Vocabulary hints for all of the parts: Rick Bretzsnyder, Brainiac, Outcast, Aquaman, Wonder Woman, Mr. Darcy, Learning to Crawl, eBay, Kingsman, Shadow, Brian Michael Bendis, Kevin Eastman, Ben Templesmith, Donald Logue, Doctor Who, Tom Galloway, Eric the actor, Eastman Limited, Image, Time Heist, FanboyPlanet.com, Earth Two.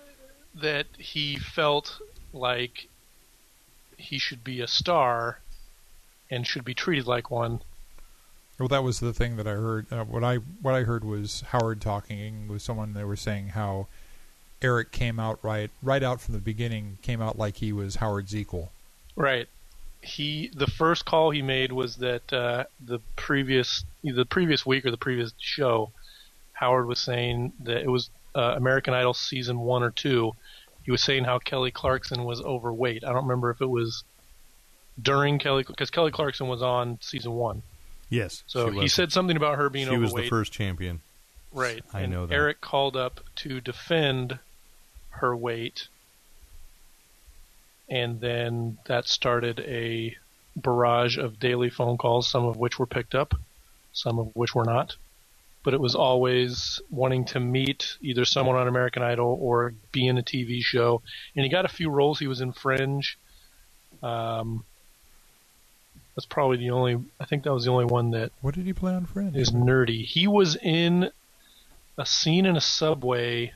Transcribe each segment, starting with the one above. that he felt like he should be a star and should be treated like one. Well, that was the thing that I heard. What I heard was Howard talking with someone. They were saying how Eric came out right out from the beginning, came out like he was Howard's equal. Right. The first call he made was that the previous week or the previous show, Howard was saying that it was American Idol season 1 or 2. He was saying how Kelly Clarkson was overweight. I don't remember if it was during Kelly, because Kelly Clarkson was on season 1. Yes. So he said something about her being overweight. She was the first champion. Right. I know that. Eric called up to defend her weight, and then that started a barrage of daily phone calls, some of which were picked up, some of which were not. But it was always wanting to meet either someone on American Idol or be in a TV show. And he got a few roles. He was in Fringe. That's probably the only... I think that was the only one that... What did he play on Fringe? Is nerdy. He was in a scene in a subway.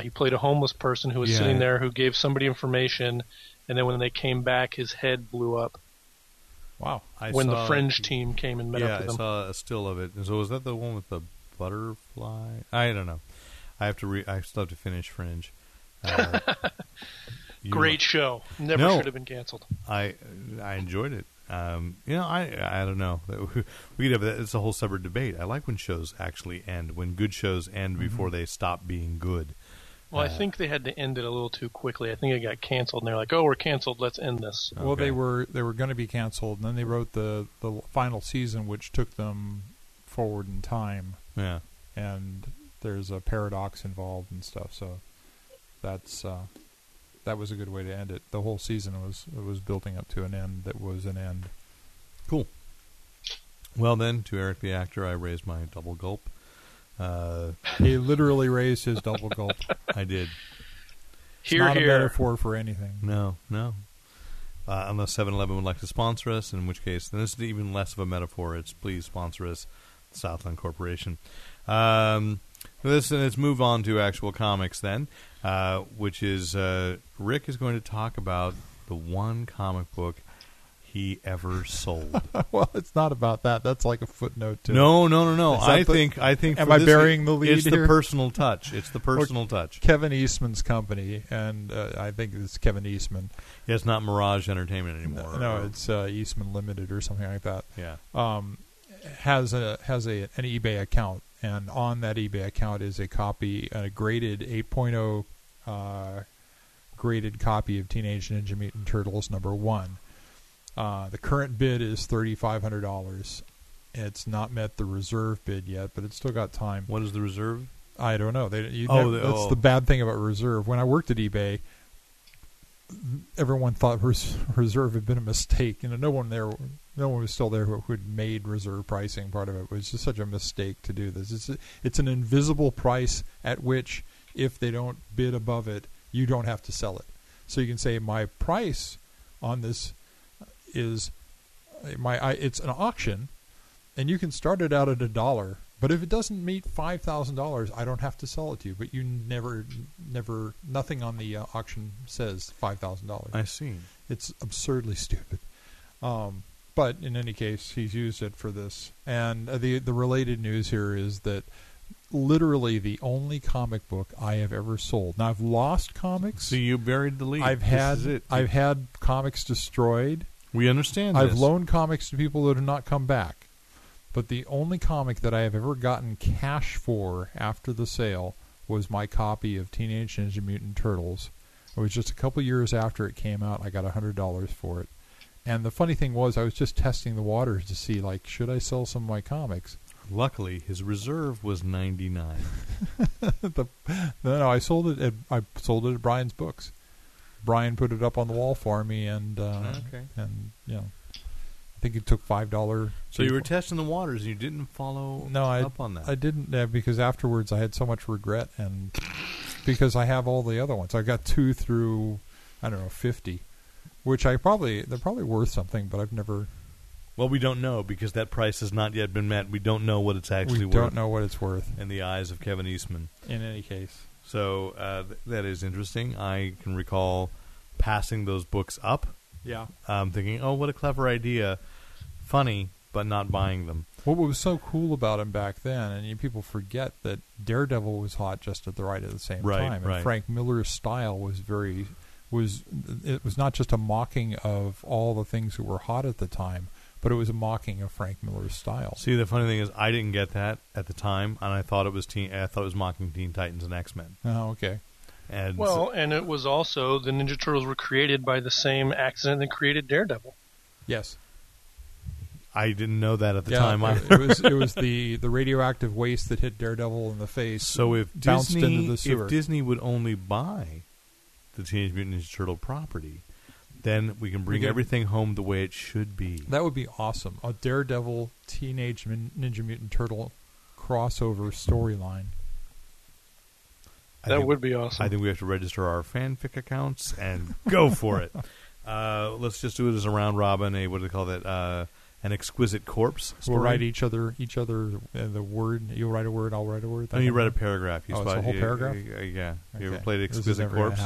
He played a homeless person who was sitting there who gave somebody information, and then when they came back, his head blew up. Wow. When the Fringe team came and met up with him. Yeah, I saw a still of it. So was that the one with the butterfly? I don't know. I still have to finish Fringe. Great show. Never should have been canceled. I enjoyed it. I don't know. We could have that. It's a whole separate debate. I like when shows actually end, when good shows end before they stop being good. Well, I think they had to end it a little too quickly. I think it got canceled, and they're like, "Oh, we're canceled. Let's end this." Okay. Well, they were going to be canceled, and then they wrote the final season, which took them forward in time. Yeah, and there's a paradox involved and stuff. So that's. That was a good way to end it. The whole season was building up to an end that was an end. Cool. Well, then, to Eric the actor, I raised my double gulp. He literally raised his double gulp. I did. It's not a metaphor for anything. No. Unless 7-Eleven would like to sponsor us, in which case, then this is even less of a metaphor. It's please sponsor us, Southland Corporation. Let's move on to actual comics then, which is Rick is going to talk about the one comic book he ever sold. Well, it's not about that. That's like a footnote to it. No. I think. Am I burying the lead? It's here? The personal touch. It's the personal touch. Kevin Eastman's company, and I think it's Kevin Eastman. Yeah, it's not Mirage Entertainment anymore. No, it's Eastman Limited or something like that. Yeah, has an eBay account. And on that eBay account is a graded 8.0 graded copy of Teenage Ninja Mutant Turtles #1. The current bid is $3,500. It's not met the reserve bid yet, but it's still got time. What is the reserve? I don't know. That's the bad thing about reserve. When I worked at eBay, everyone thought reserve had been a mistake. No one was still there who had made reserve pricing. Part of it was just such a mistake to do this. It's an invisible price at which, if they don't bid above it, you don't have to sell it. So you can say my price on this is it's an auction, and you can start it out at $1. But if it doesn't meet $5,000, I don't have to sell it to you. But you never nothing on the auction says $5,000. I see. It's absurdly stupid. But in any case, he's used it for this. And the related news here is that literally the only comic book I have ever sold. Now, I've lost comics. So you buried the lead. I've had comics destroyed. We understand this. I've loaned comics to people that have not come back. But the only comic that I have ever gotten cash for after the sale was my copy of Teenage Ninja Mutant Turtles. It was just a couple years after it came out. I got $100 for it. And the funny thing was, I was just testing the waters to see, like, should I sell some of my comics? Luckily, his reserve was 99. No, I sold it. I sold it at Brian's Books. Brian put it up on the wall for me, and I think it took $5. So you were testing the waters. You didn't follow up on that. I didn't, because afterwards I had so much regret, and because I have all the other ones. I got 2 through, 50, which they're probably worth something, but I've never... Well, we don't know, because that price has not yet been met. We don't know what it's actually worth. We don't know what it's worth. In the eyes of Kevin Eastman. In any case. So that is interesting. I can recall passing those books up. Yeah. Thinking, oh, what a clever idea. Funny, but not buying them. Well, what was so cool about him back then, and people forget that Daredevil was hot just at the time. And Frank Miller's style was it was not just a mocking of all the things that were hot at the time, but it was a mocking of Frank Miller's style. See, the funny thing is, I didn't get that at the time, and I thought it was mocking Teen Titans and X-Men. Oh, okay. And it was also the Ninja Turtles were created by the same accident that created Daredevil. Yes. I didn't know that at the time either. It was the radioactive waste that hit Daredevil in the face. So if bounced into the sewer. If Disney would only buy the Teenage Mutant Ninja Turtle property, then we can bring everything home the way it should be. That would be awesome. A Daredevil Teenage Ninja Mutant Turtle crossover storyline. That would be awesome. I think we have to register our fanfic accounts and go for it. Let's just do it as a round robin, what do they call that? An exquisite corpse story. We'll write each other the word. You'll write a word, I'll write a word. No, you write a paragraph. It's a whole paragraph? Yeah. Okay. You ever played Exquisite Corpse?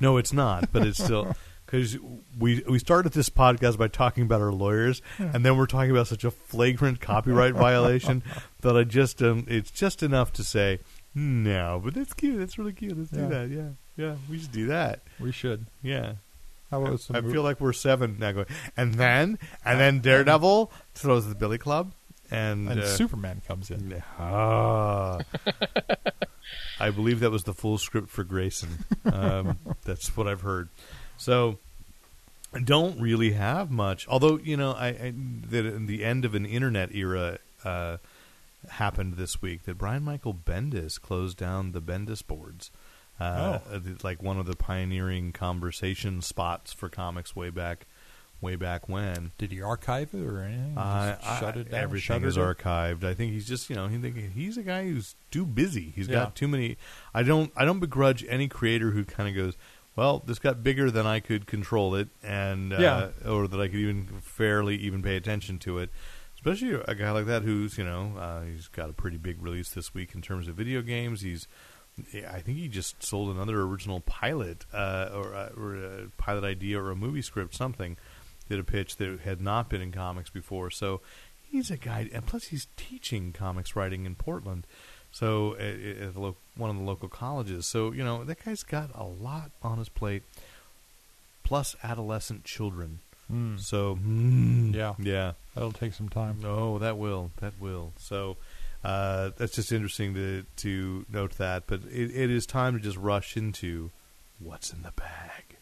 No, it's not, but it's still... Because we started this podcast by talking about our lawyers, and then we're talking about such a flagrant copyright violation that I just it's just enough to say, no, but that's cute. That's really cute. Let's do that. Yeah, yeah. We should do that. We should. Yeah. How about I feel like we're 7 now. Going, and then Daredevil throws the billy club, and Superman comes in. I believe that was the full script for Grayson. That's what I've heard. So, I don't really have much. Although, the end of an internet era happened this week that Brian Michael Bendis closed down the Bendis boards. Like one of the pioneering conversation spots for comics way back when. Did he archive it or anything? Shut it down? Everything is archived. I think he's just, he's a guy who's too busy. He's got too many. I don't begrudge any creator who kind of goes, well, this got bigger than I could control it, and or that I could even pay attention to it. Especially a guy like that who's, he's got a pretty big release this week in terms of video games. I think he just sold another original pilot or a pilot idea or a movie script, something, did a pitch that had not been in comics before. So he's a guy, and plus he's teaching comics writing in Portland. So at one of the local colleges. So, that guy's got a lot on his plate, plus adolescent children. Mm. So, yeah, that'll take some time. Oh, that will. So that's just interesting to note that. But it is time to just rush into what's in the bag.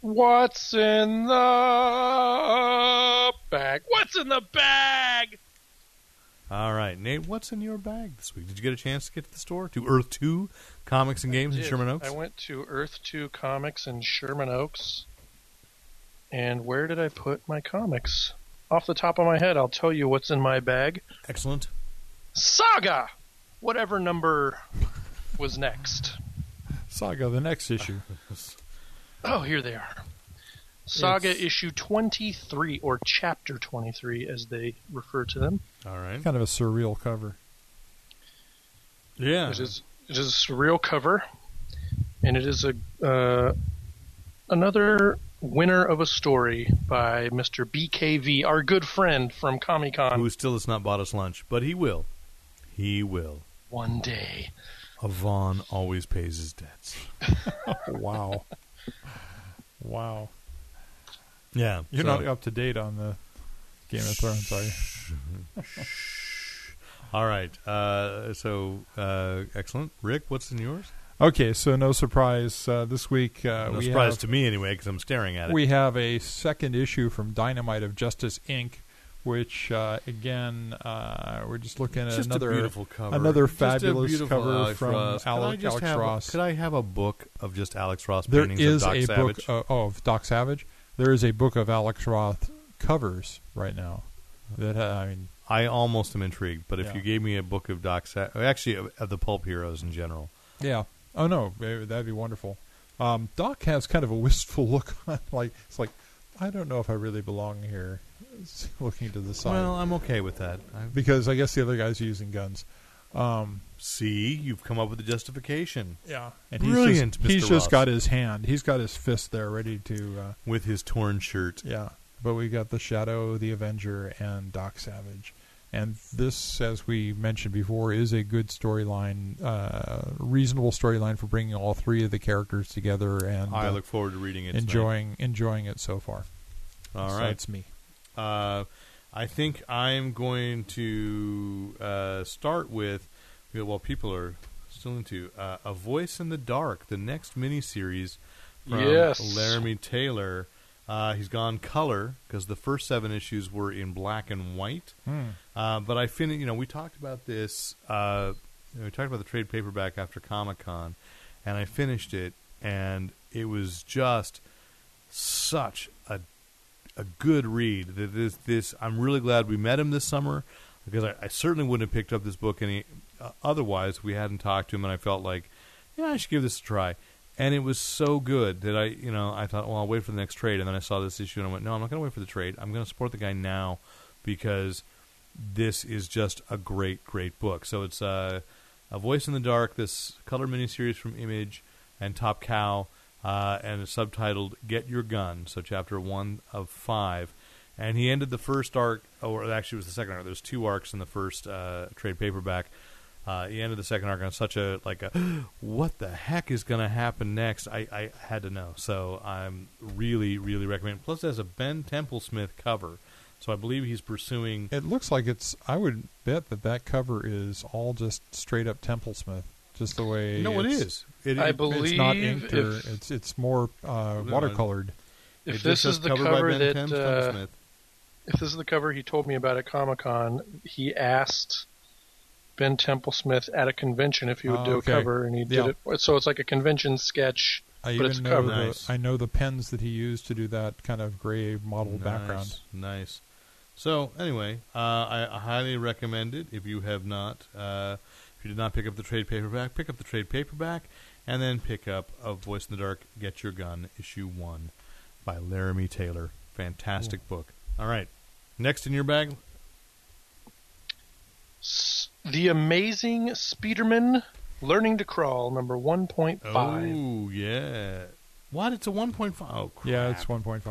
What's in the bag? What's in the bag? All right, Nate, what's in your bag this week? Did you get a chance to get to the store, to Earth 2 Comics and Games in Sherman Oaks? I went to Earth 2 Comics in Sherman Oaks. And where did I put my comics? Off the top of my head, I'll tell you what's in my bag. Excellent. Saga! Whatever number was next. Saga, the next issue. Oh, here they are. Saga issue 23, or chapter 23, as they refer to them. All right. Kind of a surreal cover. Yeah. It is a surreal cover, and it is another winner of a story by Mr. BKV, our good friend from Comic-Con. Who still has not bought us lunch, but he will. He will. One day. Avon always pays his debts. Wow. Wow. Yeah, you're not up to date on the Game of Thrones, are you? All right. Excellent. Rick, what's in yours? Okay, so no surprise this week. No surprise to me anyway, because I'm staring at it. We have a second issue from Dynamite of Justice Inc., which we're just looking at another beautiful cover. Another fabulous cover from Alex Ross. Could I have a book of just Alex Ross paintings of Doc Savage? There is a book of Doc Savage. There is a book of Alex Roth covers right now. That I almost am intrigued, but if you gave me a book of Doc Savage, actually of the pulp heroes in general. Yeah. Oh, no, that'd be wonderful. Doc has kind of a wistful look on, like, it's like, I don't know if I really belong here, looking to the side. Well, I'm okay with that. Because I guess the other guys are using guns. See, you've come up with a justification. Yeah. And brilliant, Mr. Ross. He's just got his hand. He's got his fist there ready to... with his torn shirt. Yeah. But we got the Shadow, the Avenger, and Doc Savage. And this, as we mentioned before, is a good storyline, reasonable storyline for bringing all three of the characters together. And I look forward to reading it. Enjoying it so far. All right, that's me. I think I'm going to start with, while people are still into A Voice in the Dark, the next miniseries from Laramie Taylor. He's gone color because the first 7 issues were in black and white. But I finished, we talked about this. We talked about the trade paperback after Comic-Con, and I finished it, and it was just such a good read. This I'm really glad we met him this summer, because I certainly wouldn't have picked up this book otherwise. We hadn't talked to him, and I felt like, I should give this a try. And it was so good that I thought, well, I'll wait for the next trade. And then I saw this issue and I went, no, I'm not going to wait for the trade. I'm going to support the guy now, because this is just a great, great book. So it's A Voice in the Dark, this color miniseries from Image and Top Cow, and it's subtitled Get Your Gun, so chapter 1 of 5. And he ended the first arc, or actually it was the second arc. There's 2 arcs in the first trade paperback. He ended the second arc on such a what the heck is going to happen next? I had to know. So I'm really, really recommend. Plus, it has a Ben Templesmith cover. So I believe he's pursuing... It looks like it's... I would bet that cover is all just straight-up Templesmith. Just the way... No, it is. I believe... It's not inked, it's more watercolored. If this is the cover that... if this is the cover he told me about at Comic-Con, he asked... Ben Templesmith at a convention if he would do a cover, and he did it. So it's like a convention sketch, but it's covered. Nice. I know the pens that he used to do that kind of gray model background. Nice. So anyway, I highly recommend it if you have not. If you did not pick up the trade paperback, pick up the trade paperback, and then pick up A Voice in the Dark, Get Your Gun, Issue 1 by Laramie Taylor. Fantastic book. All right. Next in your bag... The Amazing Spider-Man, Learning to Crawl, number 1.5. Oh, yeah. What? It's a 1.5? Oh, crap. Yeah, it's 1.5.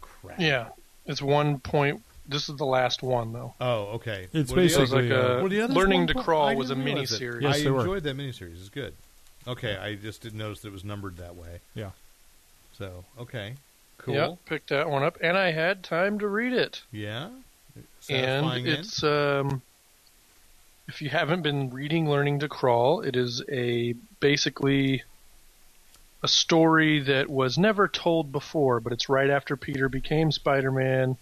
Crap. Yeah, it's 1. This is the last one, though. Oh, okay. It's what basically... Learning to Crawl was a miniseries. Yes, I enjoyed that miniseries. It's good. Okay, I just didn't notice that it was numbered that way. Yeah. So, okay. Cool. Yep, picked that one up, and I had time to read it. Yeah? And it's... If you haven't been reading Learning to Crawl, it is basically a story that was never told before, but it's right after Peter became Spider-Man,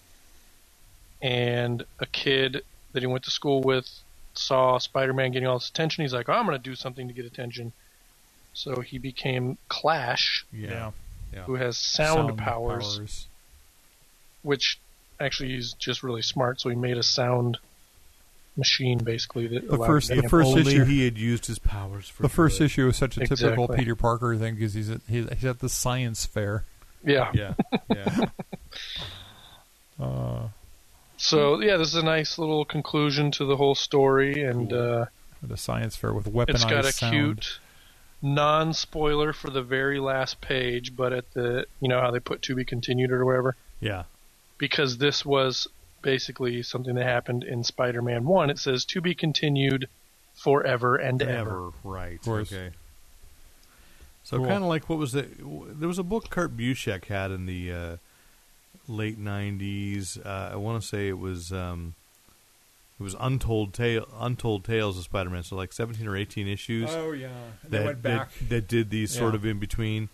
and a kid that he went to school with saw Spider-Man getting all this attention. He's like, I'm going to do something to get attention. So he became Clash, who has sound powers, which actually he's just really smart, so he made a sound machine, basically. The first issue he had used his powers for. The first issue is such a typical Peter Parker thing, because he's at the science fair. Yeah. So this is a nice little conclusion to the whole story, and the science fair with weaponized sound. It's got a cute non-spoiler for the very last page, but at the how they put to be continued or whatever. Yeah, because this was basically something that happened in Spider-Man 1. It says, to be continued forever and ever. Right. Of course. Okay. So kind of like what was there was a book Kurt Busiek had in the late 90s. I want to say it was Untold Tales of Spider-Man. So like 17 or 18 issues. Oh, yeah. And they went back. That did these sort of in-between.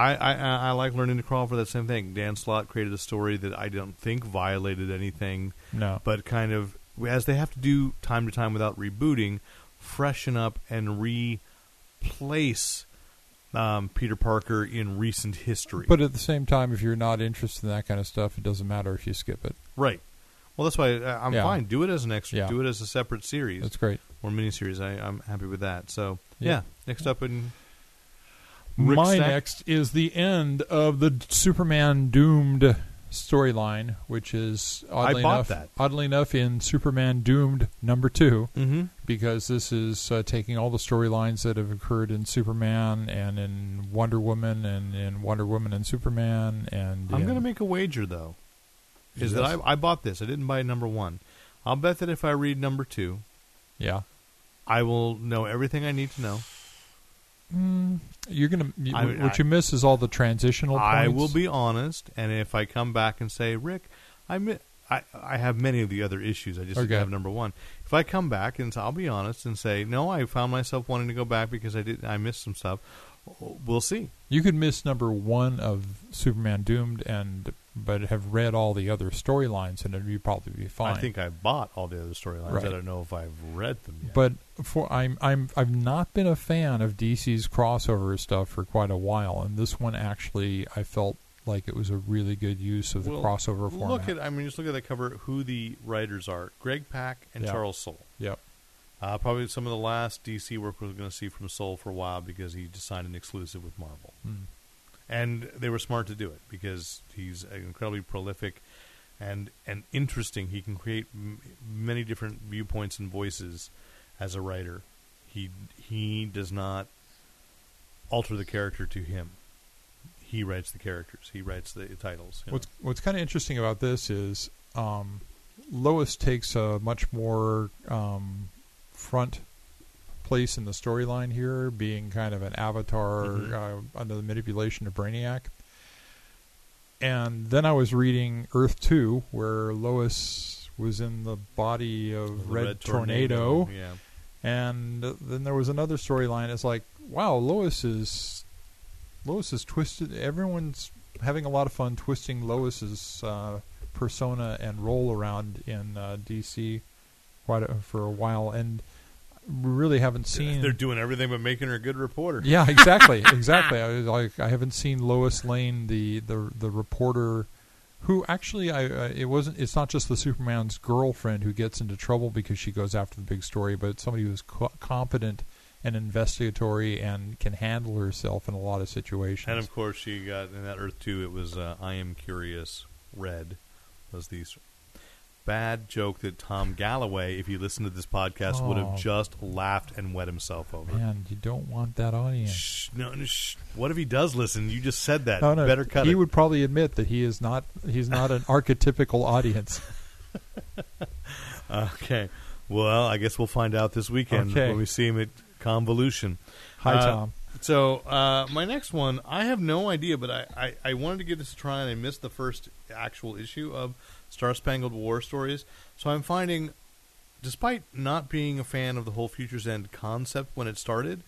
I like Learning to Crawl for that same thing. Dan Slott created a story that I don't think violated anything. No. But kind of, as they have to do time to time without rebooting, freshen up and replace Peter Parker in recent history. But at the same time, if you're not interested in that kind of stuff, it doesn't matter if you skip it. Right. Well, that's why I'm fine. Do it as an extra. Yeah. Do it as a separate series. That's great. Or miniseries. I'm happy with that. So, yeah. Next up in... Next is the end of the Superman Doomed storyline, which is, oddly enough, in Superman Doomed number 2, because this is taking all the storylines that have occurred in Superman and in Wonder Woman and in Wonder Woman and Superman. And I'm going to make a wager, though, is that I bought this. I didn't buy number 1. I'll bet that if I read number 2, I will know everything I need to know. You're gonna. What you miss is all the transitional points. I will be honest, and if I come back and say, Rick, I have many of the other issues. I just didn't have number 1. If I come back and I'll be honest and say, no, I found myself wanting to go back because I missed some stuff. We'll see. You could miss number 1 of Superman Doomed, but have read all the other storylines, and you'd probably be fine. I think I bought all the other storylines. Right. I don't know if I've read them yet. But I've not been a fan of DC's crossover stuff for quite a while, and this one actually I felt like it was a really good use of the crossover format. Just look at the cover. Who the writers are: Greg Pak and Charles Soule. Yep. Probably some of the last DC work we're going to see from Soule for a while because he just signed an exclusive with Marvel. Mm. And they were smart to do it because he's incredibly prolific and interesting. He can create many different viewpoints and voices as a writer. He does not alter the character to him. He writes the characters. He writes the titles. What's kind of interesting about this is Lois takes a much more front place in the storyline here, being kind of an avatar under the manipulation of Brainiac. And then I was reading Earth 2, where Lois was in the body of Red Tornado. Yeah. And then there was another storyline. It's like, wow, Lois is twisted. Everyone's having a lot of fun twisting Lois's persona and role around in DC for a while. And we really haven't seen... They're doing everything but making her a good reporter. Yeah, exactly. Exactly. I haven't seen Lois Lane, the reporter, who actually it's not just the Superman's girlfriend who gets into trouble because she goes after the big story, but somebody who's competent and investigatory and can handle herself in a lot of situations. And of course she got in that Earth 2, it was I Am Curious Red was the bad joke that Tom Galloway, if you listen to this podcast, would have just laughed and wet himself over. Man, you don't want that audience. Shh, no, what if he does listen? You just said that. No, better cut it. He would probably admit that he's not an archetypical audience. Okay. Well, I guess we'll find out this weekend when we see him at Convolution. Hi, Tom. So my next one, I have no idea, but I wanted to give this a try, and I missed the first actual issue of Star-Spangled War stories. So I'm finding, despite not being a fan of the whole Future's End concept when it started,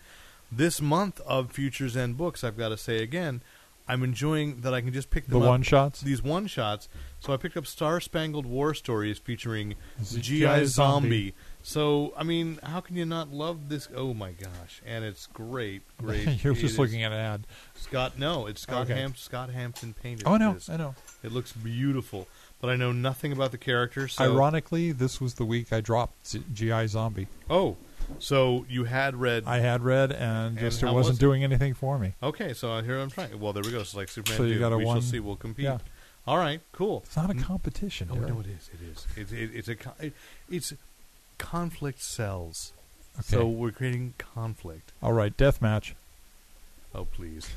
this month of Future's End books, I've got to say again, I'm enjoying that I can just pick them up. The one-shots? These one-shots. So I picked up Star-Spangled War stories featuring G.I. Zombie. So, I mean, how can you not love this? Oh, my gosh. And it's great. You're just looking at an ad. Scott Hampton painted this. Oh, I know. It looks beautiful. But I know nothing about the character. So. Ironically, this was the week I dropped G.I. Zombie. Oh, so you had read... I had read, and just it wasn't doing anything for me. Okay, so here I'm trying. Well, there we go. It's like Superman. So you got we shall see. We'll compete. Yeah. All right, cool. It's not a competition. Oh, no, it is. It is. It's conflict sells. Okay. So we're creating conflict. All right, deathmatch. Oh, please.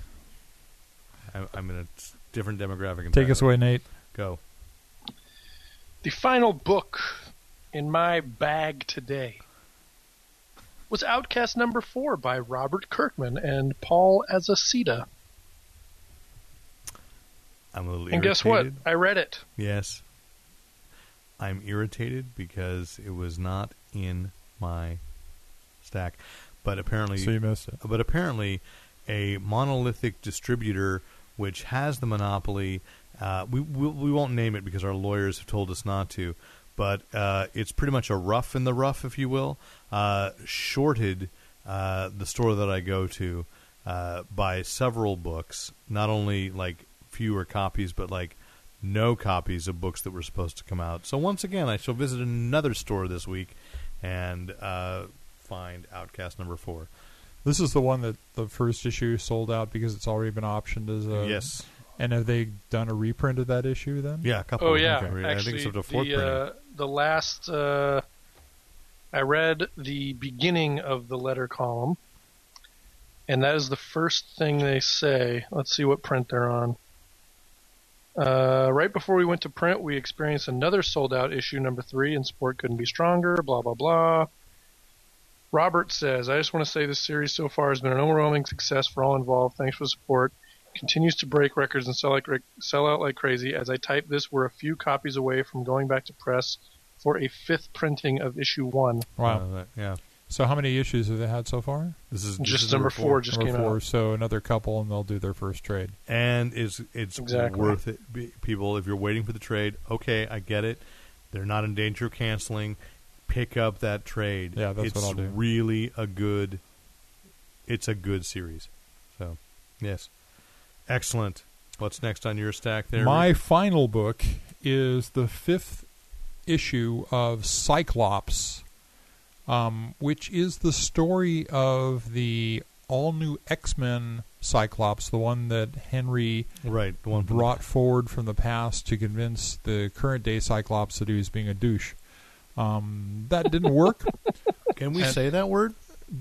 I'm in a different demographic. Entirely. Take us away, Nate. Go. The final book in my bag today was Outcast number 4 by Robert Kirkman and Paul Azaceta. I'm a little irritated. And guess what? I read it. Yes. I'm irritated because it was not in my stack. But apparently... So you missed it. But apparently a monolithic distributor which has the monopoly... We won't name it because our lawyers have told us not to, but it's pretty much a rough in the rough, if you will, shorted the store that I go to by several books, not only like fewer copies, but like no copies of books that were supposed to come out. So once again, I shall visit another store this week and find Outcast number 4. This is the one that the first issue sold out because it's already been optioned as a... Yes. And have they done a reprint of that issue then? Yeah, a couple. Oh, yeah. Okay. Actually, I think it's the last... I read the beginning of the letter column, and that is the first thing they say. Let's see what print they're on. Right before we went to print, we experienced another sold-out issue, number 3, and support couldn't be stronger, blah, blah, blah. Robert says, I just want to say this series so far has been an overwhelming success for all involved. Thanks for the support. Continues to break records and sell out like crazy. As I type this, we're a few copies away from going back to press for a 5th printing of issue 1. Wow. Yeah. So how many issues have they had so far? This is just number 4 just came out. So another couple, and they'll do their first trade. And it's exactly worth it, people. If you're waiting for the trade, okay, I get it. They're not in danger of canceling. Pick up that trade. Yeah, that's what I'll do. It's really a good. It's a good series. So, yes, excellent. What's next on your stack there? My final book is the 5th issue of Cyclops. Which is the story of the all-new X-Men Cyclops, the one that Henry brought forward from the past to convince the current-day Cyclops that he was being a douche. That didn't work. Can we say that word?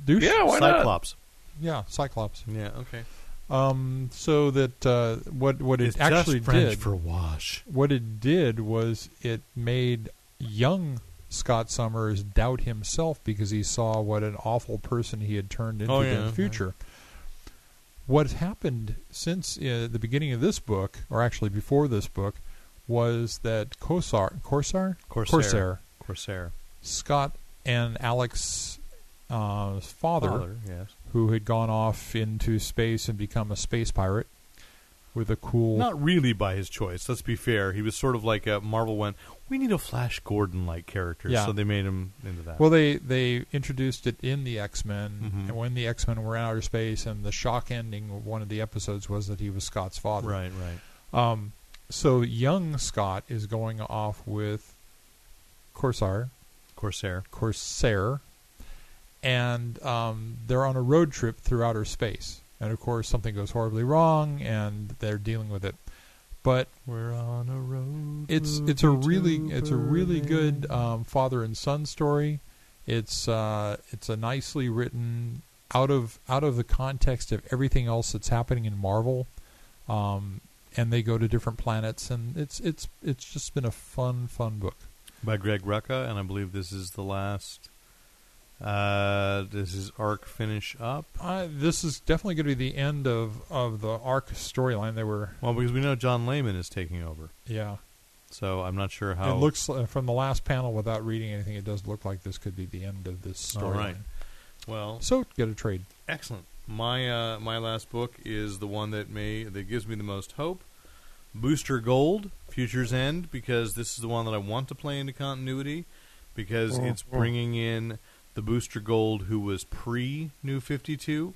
Douche? Yeah, why not? Cyclops. Yeah, Cyclops. Yeah, okay. So that what it actually did... It's just French for wash. What it did was it made young Scott Summers doubt himself because he saw what an awful person he had turned into in the future. Right. What's happened since the beginning of this book, or actually before this book, was that Corsair, Scott and Alex's father yes, who had gone off into space and become a space pirate, with a cool... Not really by his choice, let's be fair. He was sort of like a Marvel went, we need a Flash Gordon-like character, so they made him into that. Well, they introduced it in the X-Men, and when the X-Men were in outer space, and the shock ending of one of the episodes was that he was Scott's father. Right. So young Scott is going off with Corsair, and they're on a road trip through outer space. And, of course, something goes horribly wrong, and they're dealing with it. But we're on a road. It's a really good father and son story. It's a nicely written out of the context of everything else that's happening in Marvel, and they go to different planets, and it's just been a fun book by Greg Rucka, and I believe this is the last. Does his arc finish up? This is definitely going to be the end of the arc storyline. Because we know John Layman is taking over. Yeah. So I'm not sure how... It looks, from the last panel, without reading anything, it does look like this could be the end of this storyline. All right. Well... So, get a trade. Excellent. My my last book is the one that gives me the most hope. Booster Gold, Future's End, because this is the one that I want to play into continuity, because it's bringing in... The Booster Gold, who was pre-New 52.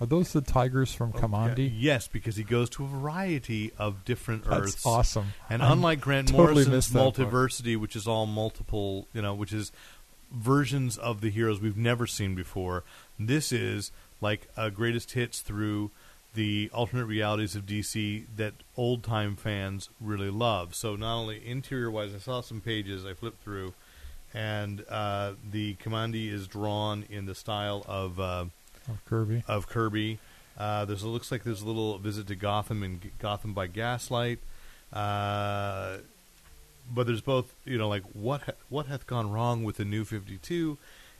Are those the tigers from Kamandi? Yeah. Yes, because he goes to a variety of different Earths. That's awesome. And unlike Grant Morrison's Multiversity, which is all multiple, which is versions of the heroes we've never seen before, this is like a greatest hits through the alternate realities of DC that old-time fans really love. So not only interior-wise, I saw some pages I flipped through, and the Kamandi is drawn in the style of Kirby. There's looks like there's a little visit to Gotham and Gotham by Gaslight, but there's both like what hath gone wrong with the New 52,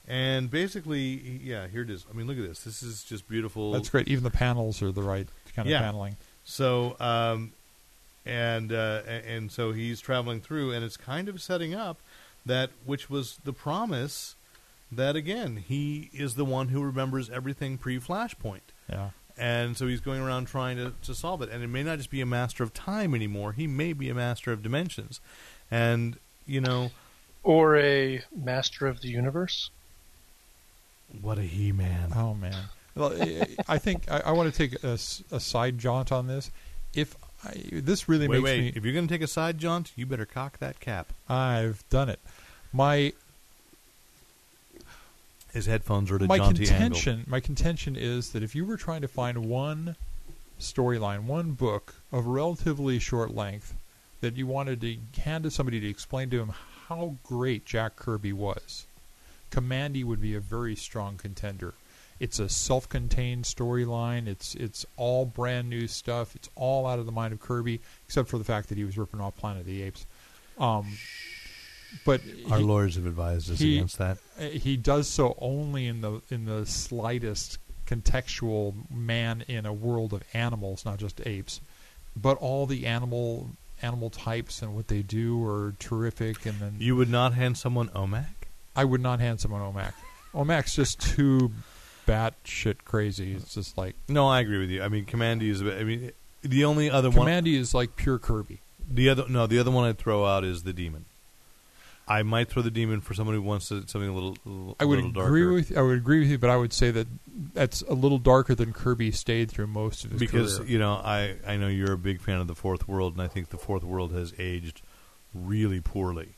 and basically here it is. I mean, look at this. This is just beautiful. That's great. Even the panels are the right kind of paneling. So and so he's traveling through, and it's kind of setting up. That which was the promise that, again, he is the one who remembers everything pre-Flashpoint. Yeah. And so he's going around trying to solve it. And it may not just be a master of time anymore. He may be a master of dimensions. And, Or a master of the universe. What a he-man. Oh, man. Well, I think I want to take a side jaunt on this. If I, this really wait, makes wait. Me, if you're going to take a side jaunt, you better cock that cap. I've done it. My his headphones are at a jaunty angle. My contention is that if you were trying to find one storyline, one book of relatively short length that you wanted to hand to somebody to explain to him how great Jack Kirby was, Commandy would be a very strong contender. It's a self-contained storyline. It's all brand new stuff. It's all out of the mind of Kirby, except for the fact that he was ripping off Planet of the Apes. But our lawyers have advised us against that. He does so only in the slightest contextual man in a world of animals, not just apes, but all the animal types and what they do are terrific. And then you would not hand someone OMAC? I would not hand someone OMAC. OMAC's just too batshit crazy. It's just like no, I agree with you. I mean, Commandy is. I mean, the only other one Commandy is like pure Kirby. The other one I'd throw out is the Demon. I might throw the Demon for someone who wants something a little I would little darker. I would agree with you, but I would say that that's a little darker than Kirby stayed through most of his career. Because, you know, I know you're a big fan of the Fourth World, and I think the Fourth World has aged really poorly.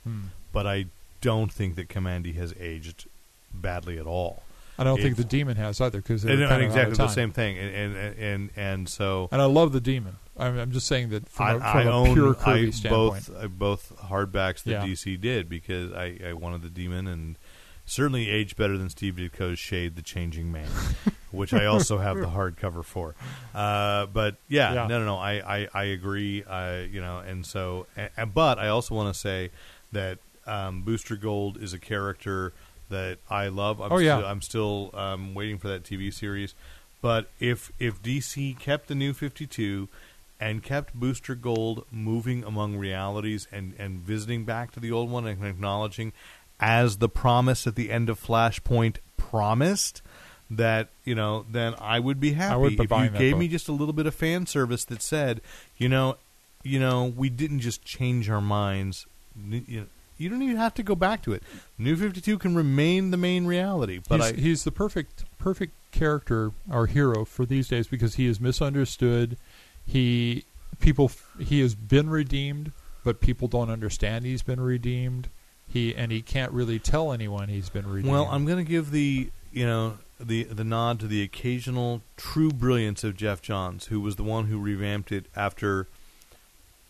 But I don't think that Commandy has aged badly at all. I don't think the Demon has either, because they're exactly the same thing. And so, and I love the Demon. I'm just saying that from a pure Kirby standpoint. Both hardbacks that DC did, because I wanted the Demon, and certainly aged better than Steve Ditko's Shade, the Changing Man, which I also have the hardcover for. But I agree. You know, and so, but I also want to say that Booster Gold is a character that I love. I'm still waiting for that TV series. But if DC kept the New 52 and kept Booster Gold moving among realities and visiting back to the old one and acknowledging, as the promise at the end of Flashpoint promised, that, you know, then I would be happy. I would be buying that book. If you gave me just a little bit of fan service that said, you know, we didn't just change our minds. You don't even have to go back to it. New 52 can remain the main reality. But he's the perfect character or hero for these days, because he is misunderstood. He has been redeemed, but people don't understand he's been redeemed. He can't really tell anyone he's been redeemed. Well, I'm going to give the nod to the occasional true brilliance of Jeff Johns, who was the one who revamped it after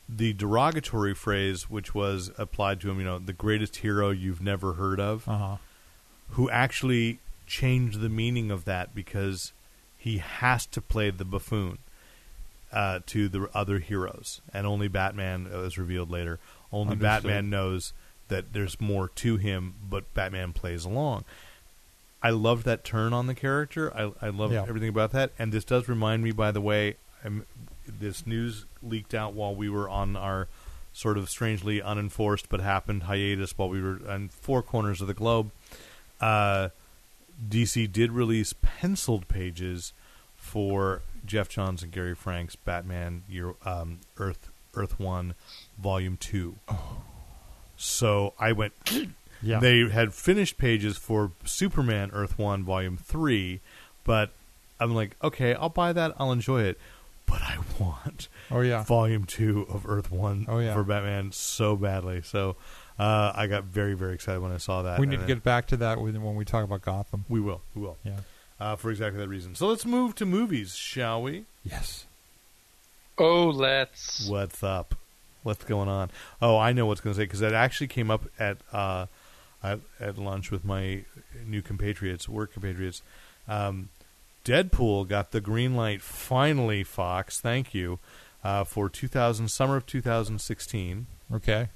the derogatory phrase which was applied to him, you know, the greatest hero you've never heard of, who actually changed the meaning of that, because he has to play the buffoon to the other heroes, and only Batman, as revealed later, only Understood. Batman knows that there's more to him, but Batman plays along. I loved that turn on the character. I love everything about that, and this does remind me, by the way, this news leaked out while we were on our sort of strangely unenforced but happened hiatus while we were on four corners of the globe. DC did release penciled pages for Jeff Johns and Gary Frank's Batman Earth 1 Volume 2. Oh. So I went... They had finished pages for Superman Earth 1 Volume 3, but I'm like, okay, I'll buy that, I'll enjoy it. But I want Volume 2 of Earth 1 for Batman so badly. So I got very, very excited when I saw that. We need to get back to that when we talk about Gotham. We will. We will. Yeah. For exactly that reason. So let's move to movies, shall we? Yes. Oh, let's. What's up? What's going on? Oh, I know what's going to say, because that actually came up at lunch with my new compatriots, work compatriots. Deadpool got the green light finally, Fox. Thank you for summer of 2016. Okay,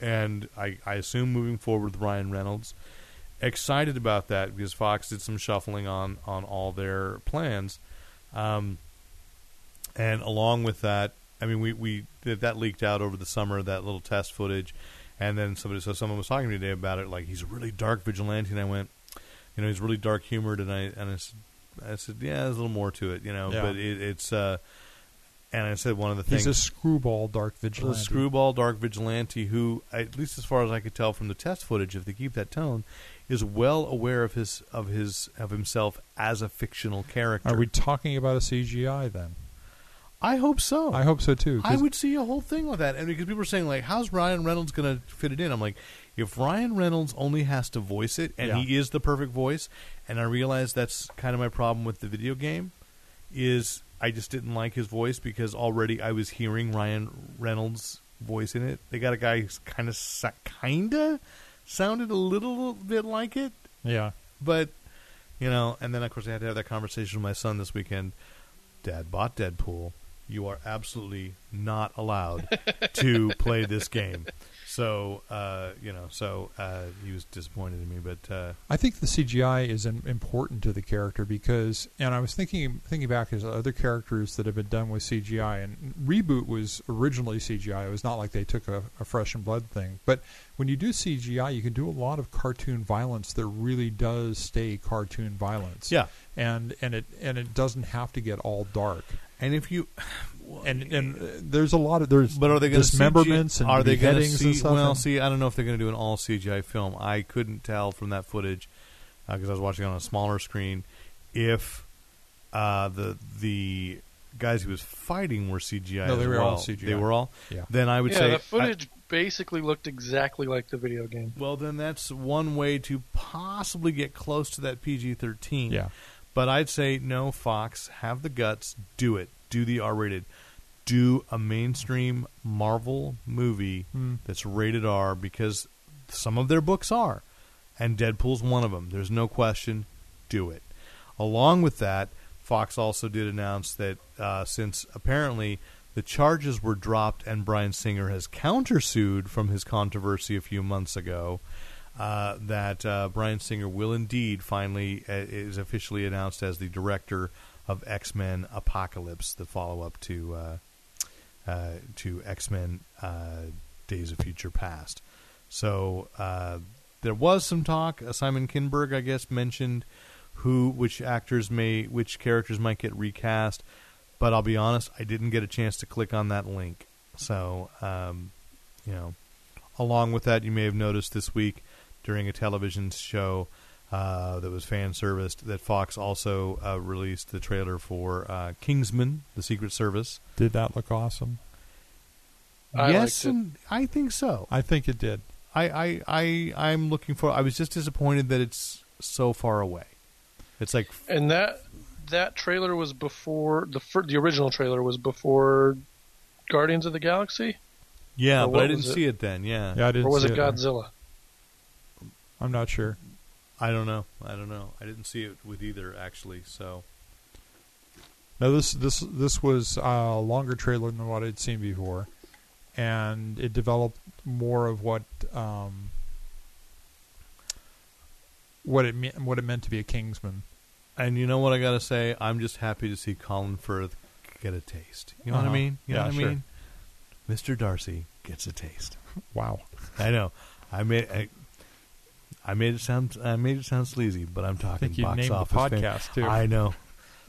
and I assume moving forward with Ryan Reynolds. Excited about that, because Fox did some shuffling on all their plans, and along with that, I mean we that leaked out over the summer, that little test footage, and then someone was talking to me today about it. Like, he's a really dark vigilante, and I went, you know, he's really dark humored, and I said, yeah, there's a little more to it, you know. Yeah. But it's And I said one of the things. He's a screwball dark vigilante. A screwball dark vigilante who, at least as far as I could tell from the test footage, if they keep that tone, is well aware of himself as a fictional character. Are we talking about a CGI then? I hope so. I hope so too. I would see a whole thing with that, and because people are saying like, "How's Ryan Reynolds going to fit it in?" I'm like, if Ryan Reynolds only has to voice it, and he is the perfect voice, and I realize that's kind of my problem with the video game, is I just didn't like his voice because already I was hearing Ryan Reynolds' voice in it. They got a guy who's kind of sounded a little bit like it. Yeah, but you know, and then of course I had to have that conversation with my son this weekend. Dad bought Deadpool. You are absolutely not allowed to play this game. So, he was disappointed in me. But I think the CGI is important to the character because, and I was thinking back to other characters that have been done with CGI, and Reboot was originally CGI. It was not like they took a Flesh and Blood thing. But when you do CGI, you can do a lot of cartoon violence that really does stay cartoon violence. Yeah. And it doesn't have to get all dark. And if you, there's a lot of but are they going to dismemberments and beheadings and stuff? Well, I don't know if they're going to do an all CGI film. I couldn't tell from that footage because I was watching it on a smaller screen if the guys he was fighting were CGI. No, they were all CGI. They were all. Yeah. Then I would say the footage basically looked exactly like the video game. Well, then that's one way to possibly get close to that PG-13. Yeah. But I'd say, no, Fox, have the guts, do it. Do the R-rated. Do a mainstream Marvel movie that's rated R because some of their books are. And Deadpool's one of them. There's no question. Do it. Along with that, Fox also did announce that since apparently the charges were dropped and Bryan Singer has countersued from his controversy a few months ago, that Bryan Singer will indeed finally is officially announced as the director of X-Men Apocalypse, the follow-up to X-Men Days of Future Past. So there was some talk. Simon Kinberg, I guess, mentioned which characters might get recast. But I'll be honest, I didn't get a chance to click on that link. So along with that, you may have noticed this week, during a television show that was fan-serviced, that Fox also released the trailer for Kingsman, The Secret Service. Did that look awesome? Yes, and I think so. I think it did. I'm looking for. I was just disappointed that it's so far away. It's like, and that trailer was before the original trailer was before Guardians of the Galaxy. Yeah, but I didn't see it then. Yeah, I didn't. Or was it Godzilla? I'm not sure. I don't know. I didn't see it with either, actually. So, now this was a longer trailer than what I'd seen before, and it developed more of what it meant to be a Kingsman. And you know what I gotta say? I'm just happy to see Colin Firth get a taste. You know what I mean? You know what I mean? Mr. Darcy gets a taste. Wow. I know. I made it sound sleazy, but I'm talking box office podcast too. I know.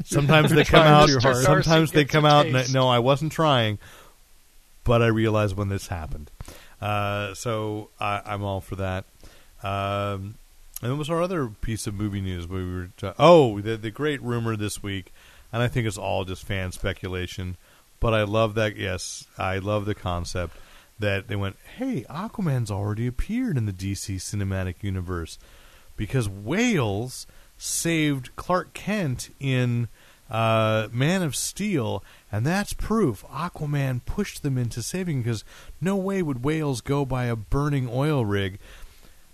Sometimes they come out. Sometimes they come out. No, I wasn't trying, but I realized when this happened. So I'm all for that. And what was our other piece of movie news? We were the great rumor this week, and I think it's all just fan speculation. But I love that. Yes, I love the concept that they went, hey, Aquaman's already appeared in the DC Cinematic Universe because Wales saved Clark Kent in Man of Steel, and that's proof Aquaman pushed them into saving because no way would Wales go by a burning oil rig.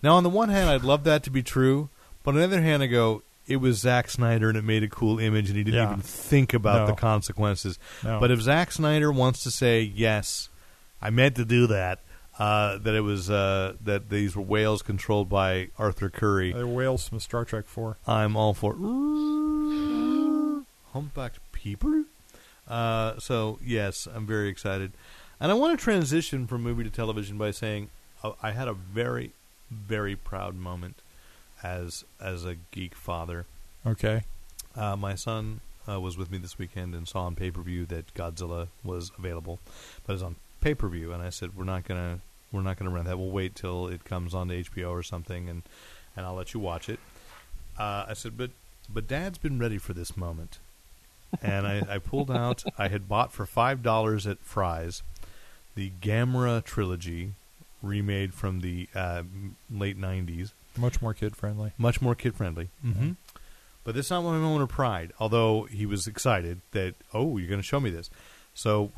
Now, on the one hand, I'd love that to be true, but on the other hand, I go, it was Zack Snyder, and it made a cool image, and he didn't even think about the consequences. No. But if Zack Snyder wants to say, yes, I meant to do that, that it was that these were whales controlled by Arthur Curry. They're whales from Star Trek 4. I'm all for humpbacked people. Yes, I'm very excited. And I want to transition from movie to television by saying I had a very, very proud moment as a geek father. Okay. My son was with me this weekend and saw on pay-per-view that Godzilla was available, but it's on pay-per-view, and I said we're not gonna rent that. We'll wait till it comes on to HBO or something, and I'll let you watch it. I said, but Dad's been ready for this moment, and I pulled out. I had bought for $5 at Fry's the Gamera trilogy, remade from the late 90s. Much more kid-friendly. Much more kid-friendly. Mm-hmm. Yeah. But that's not my moment of pride, although he was excited that, oh, you're going to show me this. So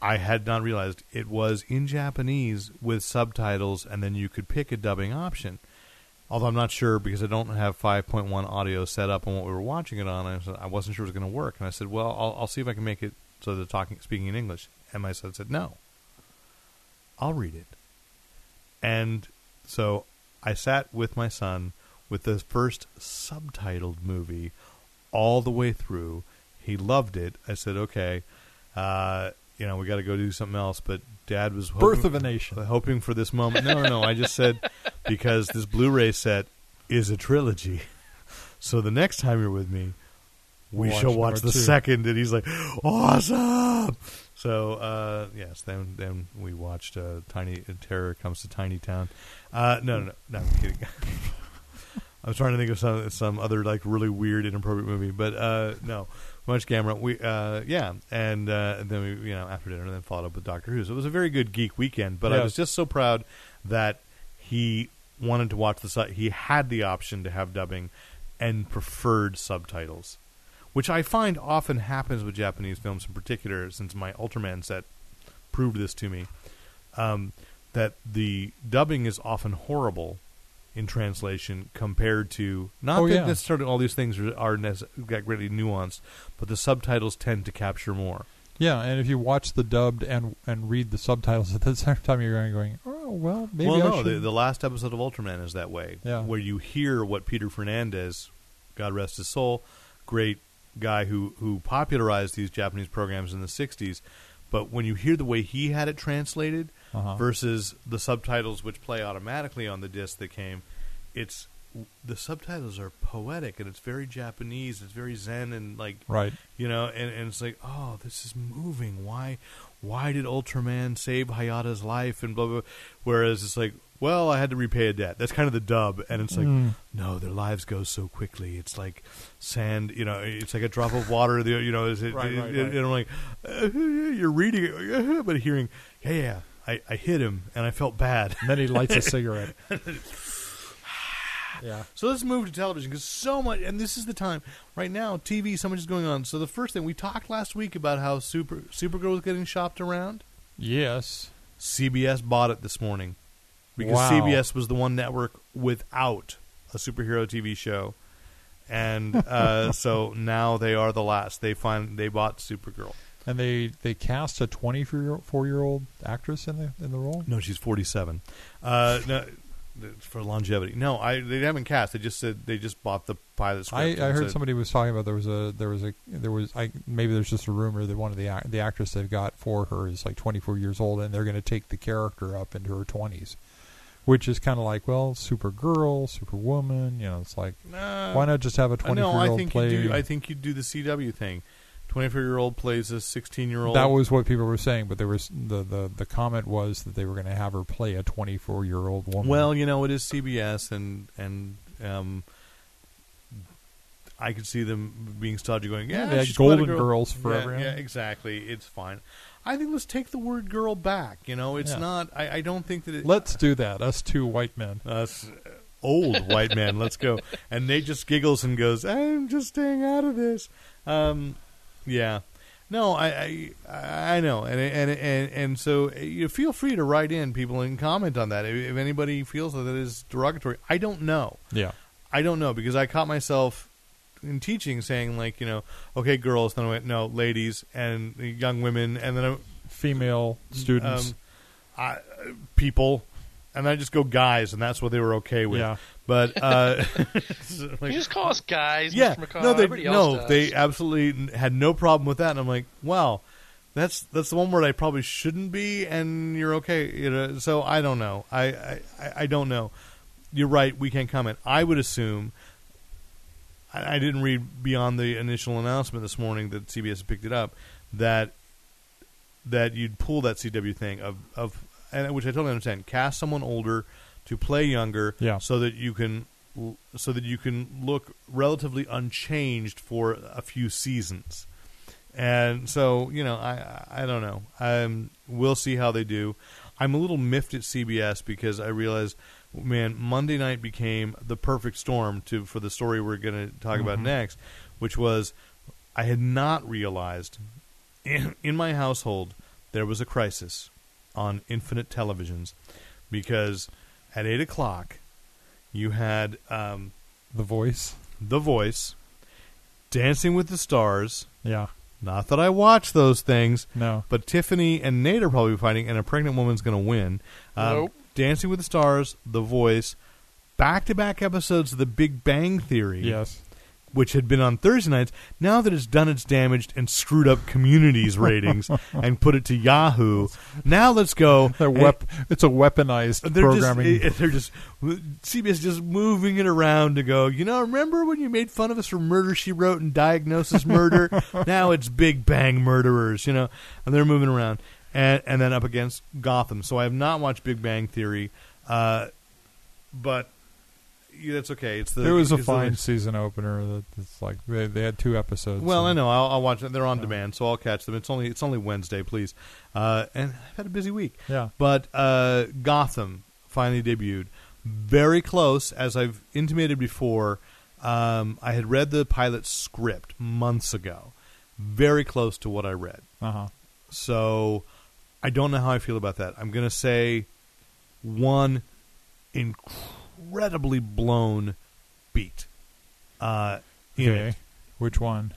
I had not realized it was in Japanese with subtitles, and then you could pick a dubbing option. Although I'm not sure because I don't have 5.1 audio set up on what we were watching it on. I wasn't sure it was going to work. And I said, well, I'll see if I can make it so they're speaking in English. And my son said, no, I'll read it. And so I sat with my son with the first subtitled movie all the way through. He loved it. I said, okay, we got to go do something else. But Dad was hoping, Birth of a Nation. Hoping for this moment. No. I just said, because this Blu-ray set is a trilogy. So the next time you're with me, we shall watch the second. And he's like, awesome. So, yes, then we watched Tiny Terror Comes to Tiny Town. No, I'm kidding. I was trying to think of some other like really weird, inappropriate movie, but no, much Gamera. And then we after dinner, and then followed up with Doctor Who. So it was a very good geek weekend. But I was just so proud that he wanted to watch the site. He had the option to have dubbing, and preferred subtitles. Which I find often happens with Japanese films in particular, since my Ultraman set proved this to me, that the dubbing is often horrible in translation compared to... Not that necessarily all these things are greatly nuanced, but the subtitles tend to capture more. Yeah, and if you watch the dubbed and read the subtitles at the same time, you're going, oh, well, maybe I should. The last episode of Ultraman is that way, where you hear what Peter Fernandez, God rest his soul, great guy who popularized these Japanese programs in the 60s, but when you hear the way he had it translated versus the subtitles which play automatically on the disc that came, the subtitles are poetic, and it's very Japanese, it's very zen, and like and it's like, oh, this is moving. Why did Ultraman save Hayata's life and blah blah, whereas it's like, well, I had to repay a debt. That's kind of the dub, and it's like, no, their lives go so quickly. It's like sand, it's like a drop of water. Right. And I'm like, you're reading it, but hearing, I hit him, and I felt bad. And then he lights a cigarette. Yeah. So let's move to television, because so much, and this is the time right now. TV, so much is going on. So the first thing we talked last week about how Supergirl was getting shopped around. Yes. CBS bought it this morning. Because CBS was the one network without a superhero TV show, and so now they are the last. They bought Supergirl, and they cast a 24-year-old actress in the role. No, she's 47. No, for longevity. No, they haven't cast. They just said they just bought the pilot script. I heard somebody was talking about maybe there's just a rumor that one of the actress they've got for her is like 24 years old, and they're going to take the character up into her 20s. Which is kind of like, well, Supergirl, Superwoman, it's like, why not just have a 24-year-old play? I think you'd do the CW thing. 24-year-old plays a 16-year-old. That was what people were saying, but there was the comment was that they were going to have her play a 24-year-old woman. Well, it is CBS, and I could see them being stodgy going, she's Golden Girls forever. Yeah, exactly. It's fine. I think let's take the word "girl" back. It's not. I don't think that. Let's do that. Us two white men. Us old white men. Let's go. And Nate just giggles and goes, "I'm just staying out of this." Yeah. No, I know, and so you feel free to write in, people, and comment on that if anybody feels that it is derogatory. I don't know. Yeah. I don't know, because I caught myself in teaching saying, like, okay, girls, then I went, no, ladies and young women, and then female students, people, and I just go guys, and that's what they were okay with. Yeah. But you just call us guys, Mr. McCall. They absolutely had no problem with that, and I'm like, wow, that's the one word I probably shouldn't be, and you're okay, so I don't know. I don't know. You're right, we can't comment. I would assume I didn't read beyond the initial announcement this morning that CBS picked it up, that you'd pull that CW thing of and which I totally understand, cast someone older to play younger, so that you can look relatively unchanged for a few seasons. And so, you know, I don't know. We'll see how they do. I'm a little miffed at CBS because I realize, man, Monday night became the perfect storm for the story we're going to talk about next, which was I had not realized in my household there was a crisis on infinite televisions, because at 8 o'clock you had The Voice, Dancing with the Stars. Yeah. Not that I watch those things. No. But Tiffany and Nate are probably fighting, and a pregnant woman's going to win. Nope. Dancing with the Stars, The Voice, back-to-back episodes of The Big Bang Theory. Yes. Which had been on Thursday nights. Now that it's done its damage and screwed up Community's ratings and put it to Yahoo, now let's go. It's a weaponized programming. CBS just moving it around to go, you know, remember when you made fun of us for Murder, She Wrote and Diagnosis Murder? Now it's Big Bang Murderers, you know, and they're moving around. And then up against Gotham. So I have not watched Big Bang Theory, but... Yeah, that's okay. There was a fine season opener. It's like they had 2 episodes. Well, I know. I'll watch them. They're on demand, so I'll catch them. It's only Wednesday, please. And I've had a busy week. Yeah. But Gotham finally debuted. Very close, as I've intimated before. I had read the pilot script months ago. Very close to what I read. Uh-huh. So I don't know how I feel about that. I'm going to say one incredibly blown beat. Okay. Which one?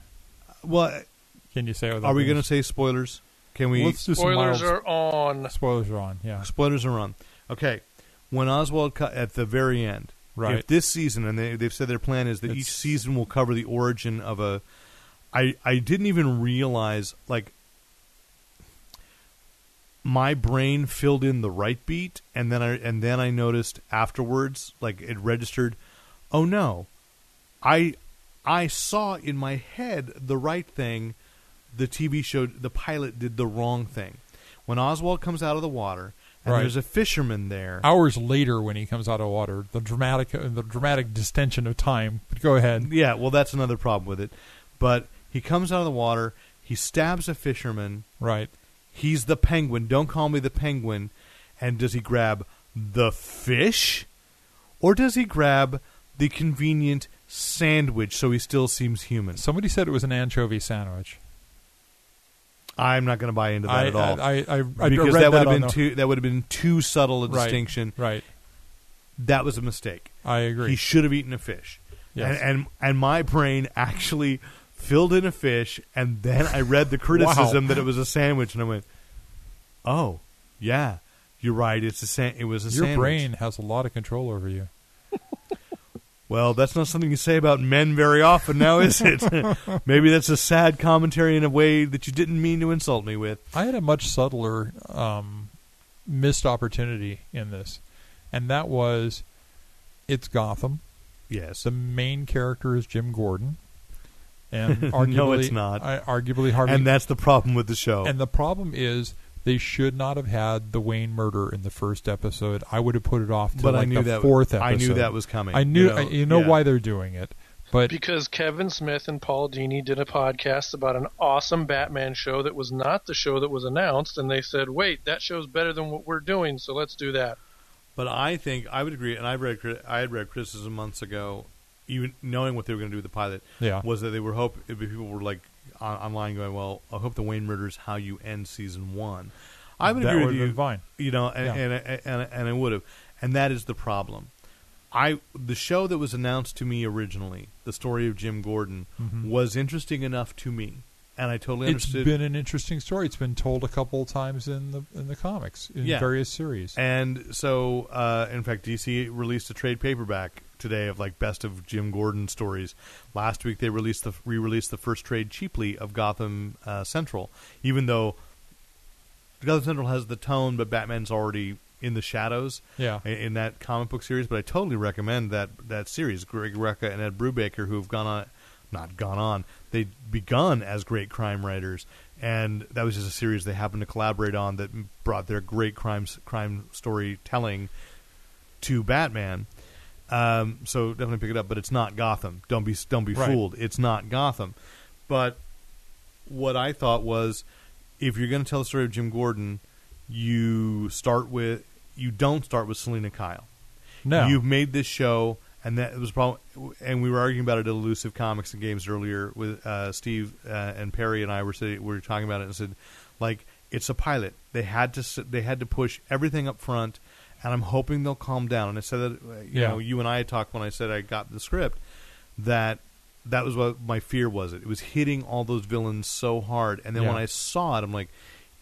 Well, can you say? Are we going to say spoilers? Can we? Let's do spoilers some mild... are on. Spoilers are on. Yeah. Spoilers are on. Okay. When Oswald at the very end, right? If this season, and they've said their plan is that each season will cover the origin of a. I didn't even realize, like. My brain filled in the right beat, and then I noticed afterwards, like it registered, oh no, I saw in my head the right thing, the TV show, the pilot did the wrong thing. When Oswald comes out of the water, and there's a fisherman there. Hours later, when he comes out of water, the dramatic distension of time. But go ahead. Yeah, well, that's another problem with it. But he comes out of the water, he stabs a fisherman. Right. He's the Penguin. Don't call me the Penguin. And does he grab the fish? Or does he grab the convenient sandwich so he still seems human? Somebody said it was an anchovy sandwich. I'm not going to buy into that at all. Because that would have been too subtle a distinction. Right. That was a mistake. I agree. He should have eaten a fish. Yes. And my brain actually... filled in a fish, and then I read the criticism that it was a sandwich, and I went, "Oh, yeah, you're right. It was a sandwich." Your brain has a lot of control over you. Well, that's not something you say about men very often, now is it? Maybe that's a sad commentary in a way that you didn't mean to insult me with. I had a much subtler missed opportunity in this, and that was, it's Gotham. Yes, the main character is Jim Gordon. And arguably, no, it's not. Arguably Harvey. And that's the problem with the show. And the problem is they should not have had the Wayne murder in the first episode. I would have put it off to like the fourth episode. I knew that was coming. You know why they're doing it. But because Kevin Smith and Paul Dini did a podcast about an awesome Batman show that was not the show that was announced. And they said, wait, that show's better than what we're doing, so let's do that. But I think I would agree, and I had read criticism months ago, even knowing what they were going to do with the pilot, was that they were people were like online going, well, I hope the Wayne murder is how you end season one. I would agree with you. Fine. You know, and I would have. And that is the problem. The show that was announced to me originally, the story of Jim Gordon, was interesting enough to me, and I totally understood. It's been an interesting story. It's been told a couple of times in the comics in various series. And so, in fact, DC released a trade paperback today of like best of Jim Gordon stories. Last week they re-released the first trade cheaply of Gotham Central, even though Gotham Central has the tone, but Batman's already in the shadows in that comic book series. But I totally recommend that series. Greg Rucka and Ed Brubaker, who have they've begun as great crime writers, and that was just a series they happened to collaborate on that brought their great crime storytelling to Batman. So definitely pick it up, but it's not Gotham. Don't be fooled. It's not Gotham. But what I thought was, if you're going to tell the story of Jim Gordon, you don't start with Selena Kyle. No, you've made this show, and that was a problem. And we were arguing about it at Elusive Comics and Games earlier with Steve and Perry and I were talking about it and said, like, it's a pilot. They had to push everything up front. And I'm hoping they'll calm down. And I said that, you know, you and I had talked when I said I got the script, that was what my fear was. It was hitting all those villains so hard. And then when I saw it, I'm like,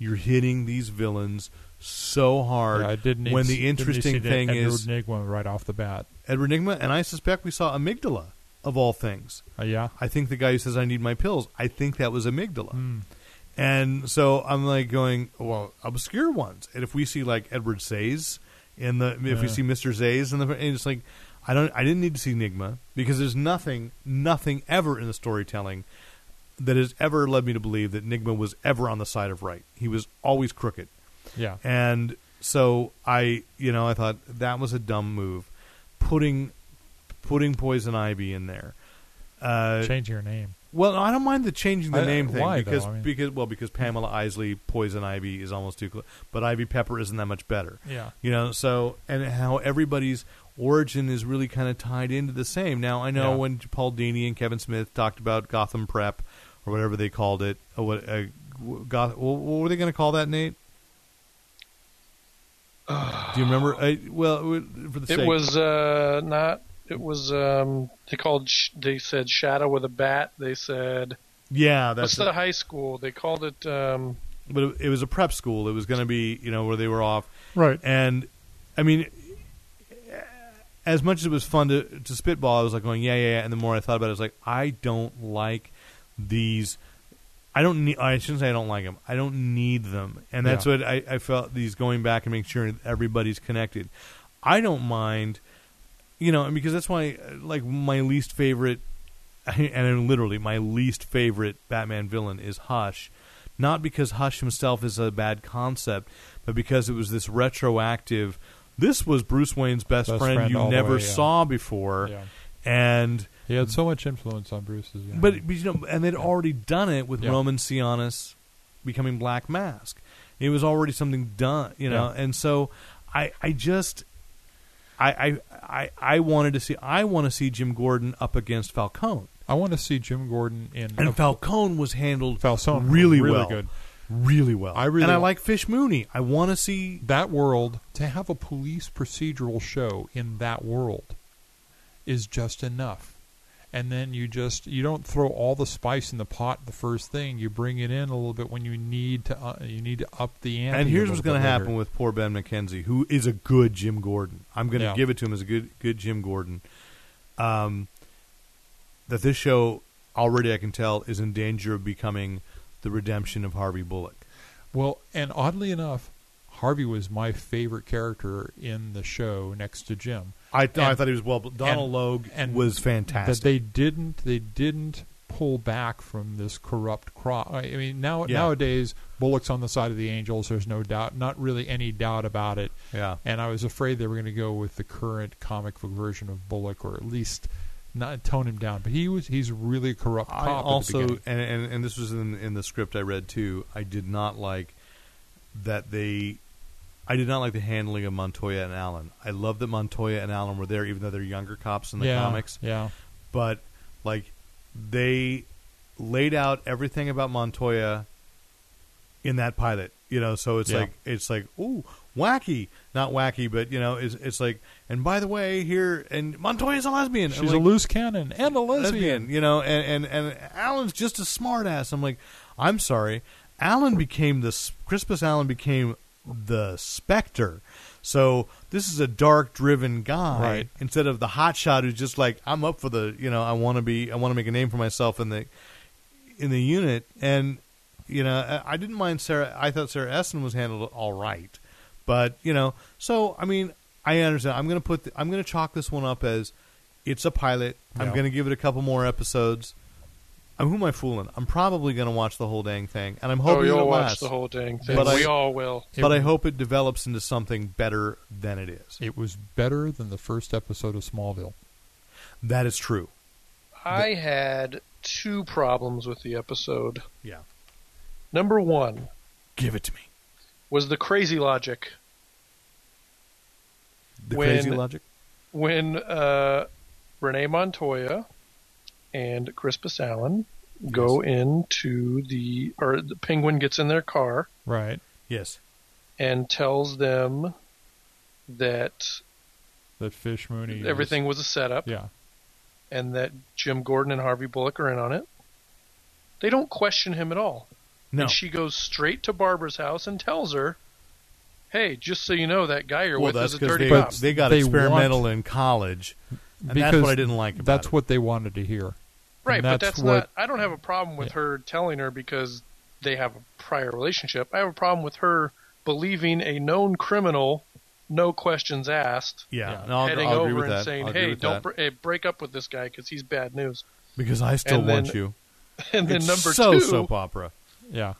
you're hitting these villains so hard. Yeah, I didn't when the interesting thing is Edward Nygma right off the bat. Edward Nygma, and I suspect we saw Amygdala, of all things. I think the guy who says, I need my pills, I think that was Amygdala. Mm. And so I'm like going, well, obscure ones. And if we see like Edward Sayes... If we see Mr. Zay's and it's like, I didn't need to see Nygma, because there's nothing ever in the storytelling that has ever led me to believe that Nygma was ever on the side of right. He was always crooked. Yeah. And so I thought that was a dumb move, putting Poison Ivy in there. Changing her name. Well, I don't mind the changing the name thing. Why, because because Pamela Isley, Poison Ivy is almost too close, but Ivy Pepper isn't that much better. Yeah, So and how everybody's origin is really kind of tied into the same. Now I know when Paul Dini and Kevin Smith talked about Gotham Prep or whatever they called it. What were they going to call that, Nate? Do you remember? It was they said Shadow with a bat. They said that's the high school. They called it but it was a prep school. It was going to be, where they were off. Right. And I mean, as much as it was fun to spitball, I was like going yeah, and the more I thought about it, I was like, I don't like these. I shouldn't say I don't like them. I don't need them. And that's what I felt, these going back and making sure everybody's connected. I don't mind and because that's why, like, my least favorite, and literally my least favorite Batman villain is Hush. Not because Hush himself is a bad concept, but because it was this retroactive, this was Bruce Wayne's best friend you never saw before. Yeah. And he had so much influence on Bruce's. Yeah. But and they'd already done it with Roman Sionis becoming Black Mask. It was already something done, And so I want to see Jim Gordon up against Falcone. I want to see Jim Gordon and Falcone was handled really well. Good. Really well. I like Fish Mooney. I want to see that world. To have a police procedural show in that world is just enough. And then you don't throw all the spice in the pot the first thing. You bring it in a little bit when you need to up the ante. And here's what's going to happen with poor Ben McKenzie, who is a good Jim Gordon. I'm going to give it to him as a good Jim Gordon. That this show already I can tell is in danger of becoming the redemption of Harvey Bullock. Well, and oddly enough, Harvey was my favorite character in the show next to Jim. I thought he was Donald Logue was fantastic. That they didn't pull back from this corrupt crop. I mean, nowadays Bullock's on the side of the Angels. There's no doubt, not really any doubt about it. Yeah. And I was afraid they were going to go with the current comic book version of Bullock, or at least not tone him down. But he's really a corrupt cop. And this was in the script I read too. I did not like the handling of Montoya and Allen. I love that Montoya and Allen were there, even though they're younger cops in the comics. Yeah. But, like, they laid out everything about Montoya in that pilot. So it's like, ooh, wacky. Not wacky, but, it's like, and by the way, here, and Montoya's a lesbian. She's a loose cannon and a lesbian. And Allen's just a smartass. I'm like, I'm sorry. Crispus Allen became the Spectre. So this is a dark driven guy, right, instead of the hotshot who's just like, I'm up for the, I want to make a name for myself in the unit. And I didn't mind I thought Sarah Essen was handled all right, But, you know, so, I mean, I understand. I'm going to put, I'm going to chalk this one up as it's a pilot. Yeah. I'm going to give it a couple more episodes. Who am I fooling? I'm probably going to watch the whole dang thing, and I'm hoping it'll last. The whole dang thing. But we all will. But I hope it develops into something better than it is. It was better than the first episode of Smallville. That is true. I had two problems with the episode. Yeah. Number one. Give it to me. Was the crazy logic. The crazy logic? When Renee Montoya and Crispus Allen go into the, or the Penguin gets in their car. Right. Yes. And tells them that Fish Mooney, everything was a setup. Yeah. And that Jim Gordon and Harvey Bullock are in on it. They don't question him at all. No. And she goes straight to Barbara's house and tells her, hey, just so you know, that guy you're with is a dirty cop. They got experimental in college. And that's what I didn't like about it. That's what they wanted to hear. Right, but that's not... I don't have a problem with her telling her because they have a prior relationship. I have a problem with her believing a known criminal, no questions asked, heading over and saying, hey, don't break up with this guy because he's bad news. Because I still want you. And then number two... so soap opera. Yeah.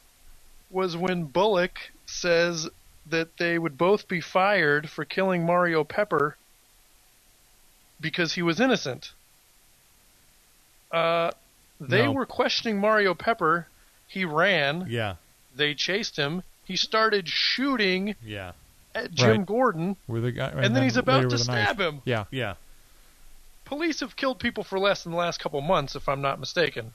Was when Bullock says that they would both be fired for killing Mario Pepper... because he was innocent. They were questioning Mario Pepper. He ran. Yeah. They chased him. He started shooting at Jim Gordon. With a guy, and then he's about to stab him. Yeah. Yeah. Police have killed people for less in the last couple months, if I'm not mistaken.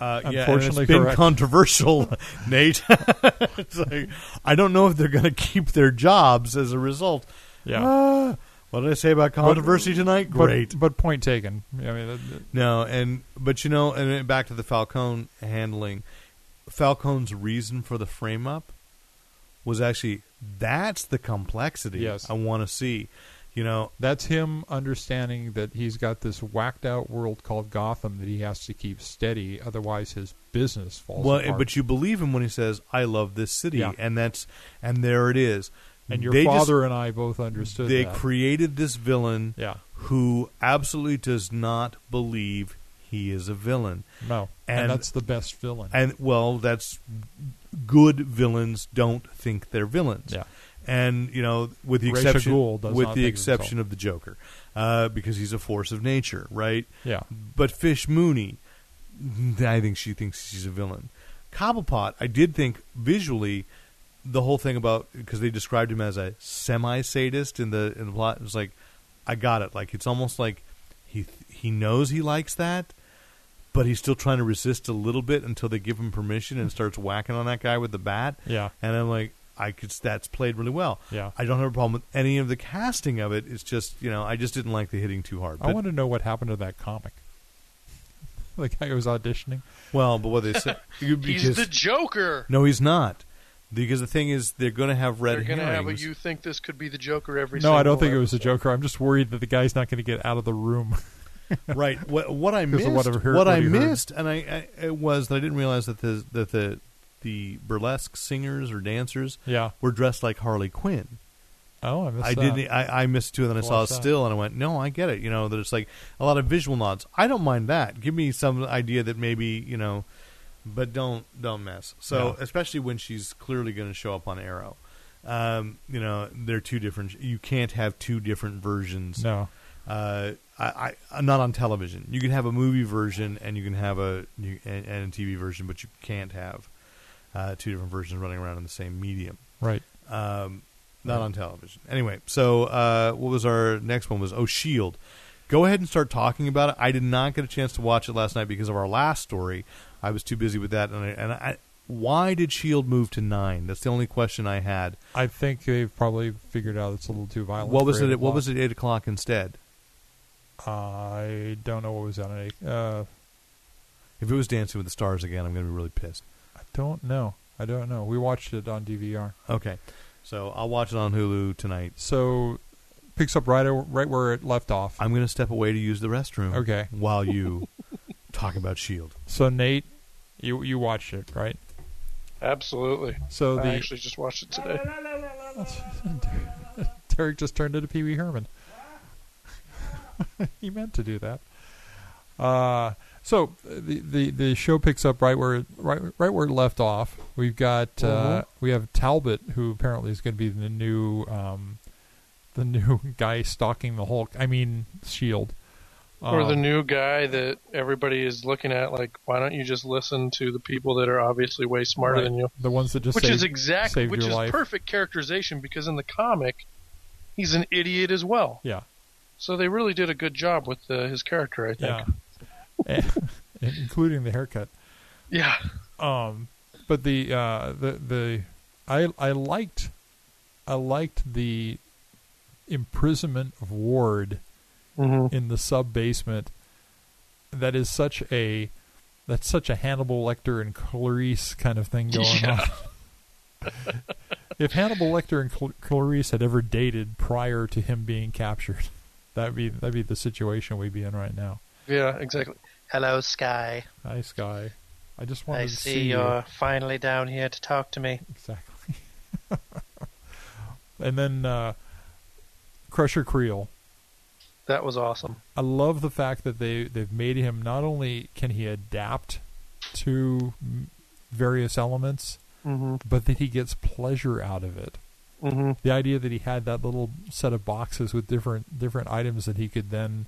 Unfortunately, it's been controversial, Nate. It's like, I don't know if they're going to keep their jobs as a result. Yeah. What did I say about controversy tonight? Great, but point taken. I mean, but you know, and back to the Falcone handling. Falcone's reason for the frame up was actually that's the complexity I want to see. You know, that's him understanding that he's got this whacked out world called Gotham that he has to keep steady, otherwise his business falls apart. But you believe him when he says, "I love this city," and there it is. And your father and I both understood that. They created this villain who absolutely does not believe he is a villain. No, and that's the best villain. And, well, that's good villains don't think they're villains. Yeah. And, you know, with the exception of the Joker, because he's a force of nature, right? Yeah. But Fish Mooney, I think she thinks she's a villain. Cobblepot, I did think visually... the whole thing about, because they described him as a semi-sadist in the plot, it was like, I got it. Like, it's almost like he knows he likes that, but he's still trying to resist a little bit until they give him permission and starts whacking on that guy with the bat. Yeah. And I'm like, that's played really well. Yeah. I don't have a problem with any of the casting of it. It's just, you know, I just didn't like the hitting too hard. I want to know what happened to that comic. The guy who was auditioning. Well, but what they said. He's the Joker. No, he's not. Because the thing is, they're going to have red herrings. They're going to have you think this could be the Joker every single time. No, I don't think it was the Joker. I'm just worried that the guy's not going to get out of the room. Right. What I missed, and it was that I didn't realize that the burlesque singers or dancers were dressed like Harley Quinn. Oh, I missed that. I missed it too, and then I saw it still, and I went, no, I get it. You know, that it's like a lot of visual nods. I don't mind that. Give me some idea that maybe, you know... But don't mess. So especially when she's clearly going to show up on Arrow, you know, they're two different. You can't have two different versions. No, I'm not on television. You can have a movie version and you can have a TV version, but you can't have two different versions running around in the same medium. Right. Not on television. Anyway, so what was our next one? Was S.H.I.E.L.D. Go ahead and start talking about it. I did not get a chance to watch it last night because of our last story. I was too busy with that. And why did S.H.I.E.L.D. move to 9? That's the only question I had. I think they've probably figured out it's a little too violent. What was it at 8 o'clock instead? I don't know what was on at 8. If it was Dancing with the Stars again, I'm going to be really pissed. I don't know. We watched it on DVR. Okay. So I'll watch it on Hulu tonight. So... picks up right where it left off. I'm going to step away to use the restroom. Okay. While you talk about S.H.I.E.L.D. So, Nate, you watched it, right? Absolutely. So I actually just watched it today. Derek just turned into Pee Wee Herman. He meant to do that. So the show picks up right where it left off. We've got we have Talbot, who apparently is going to be the new guy stalking the Hulk. I mean Shield. Or the new guy that everybody is looking at, like, why don't you just listen to the people that are obviously way smarter than you? The ones that just saved your life. Perfect characterization, because in the comic, he's an idiot as well. Yeah. So they really did a good job with his character, I think. Yeah. Including the haircut. Yeah. But I liked the imprisonment of Ward. Mm-hmm. In the sub basement, that is such a Hannibal Lecter and Clarice kind of thing going on. If Hannibal Lecter and Clarice had ever dated prior to him being captured, that'd be the situation we'd be in right now. Yeah, exactly. Hello, Sky. Hi, Sky. I just wanted to see you're finally down here to talk to me. Exactly. And then Crusher Creel. That was awesome. I love the fact that they've made him, not only can he adapt to various elements, mm-hmm. but that he gets pleasure out of it. Mm-hmm. The idea that he had that little set of boxes with different items that he could then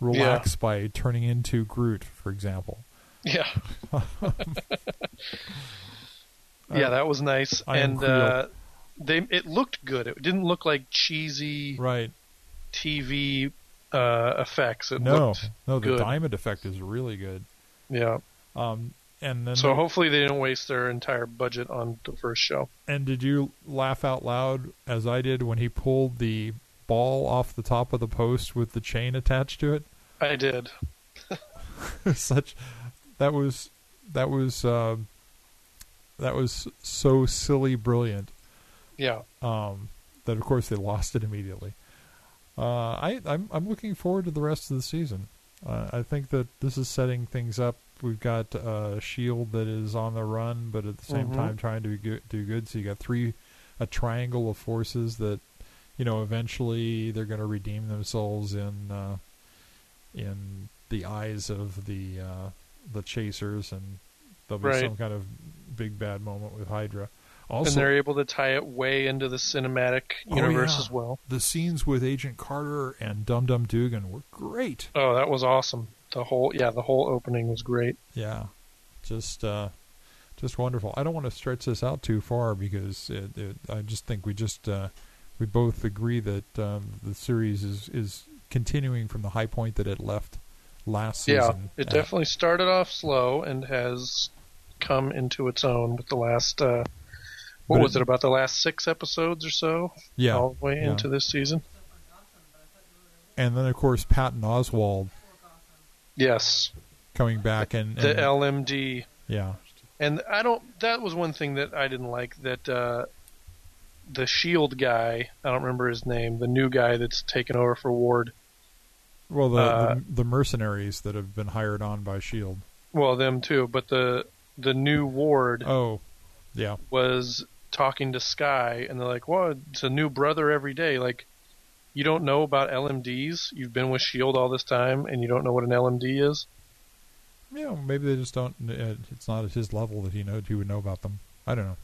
relax by turning into Groot, for example. Yeah. Yeah, that was nice. And it looked good. It didn't look like cheesy TV effects. The diamond effect is really good. Yeah. And then hopefully they didn't waste their entire budget on the first show. And did you laugh out loud as I did when he pulled the ball off the top of the post with the chain attached to it? I did. That was so silly brilliant. Yeah. That of course they lost it immediately. I'm looking forward to the rest of the season. I think that this is setting things up. We've got S.H.I.E.L.D. that is on the run, but at the same time trying to do good. So you got a triangle of forces that, eventually they're going to redeem themselves in the eyes of the chasers, and there'll be some kind of big bad moment with Hydra. Also, and they're able to tie it way into the cinematic universe as well. The scenes with Agent Carter and Dum Dum Dugan were great. Oh, that was awesome. The whole opening was great. Yeah, just wonderful. I don't want to stretch this out too far, because I just think we both agree that the series is continuing from the high point that it left last season. Yeah, it definitely started off slow and has come into its own with the last. What was it, about the last 6 episodes or so? Yeah. All the way into this season. And then, of course, Patton Oswalt. Yes. Coming back. And the LMD. Yeah. And that was one thing that I didn't like, that the S.H.I.E.L.D. guy, I don't remember his name, the new guy that's taken over for Ward. Well, the mercenaries that have been hired on by S.H.I.E.L.D. Well, them too, but the new Ward. Oh, yeah. Was talking to Sky, and they're like, "Well, it's a new brother every day. Like, you don't know about LMDs. You've been with S.H.I.E.L.D. all this time, and you don't know what an LMD is." Yeah, maybe they just don't. It's not at his level that he would know about them. I don't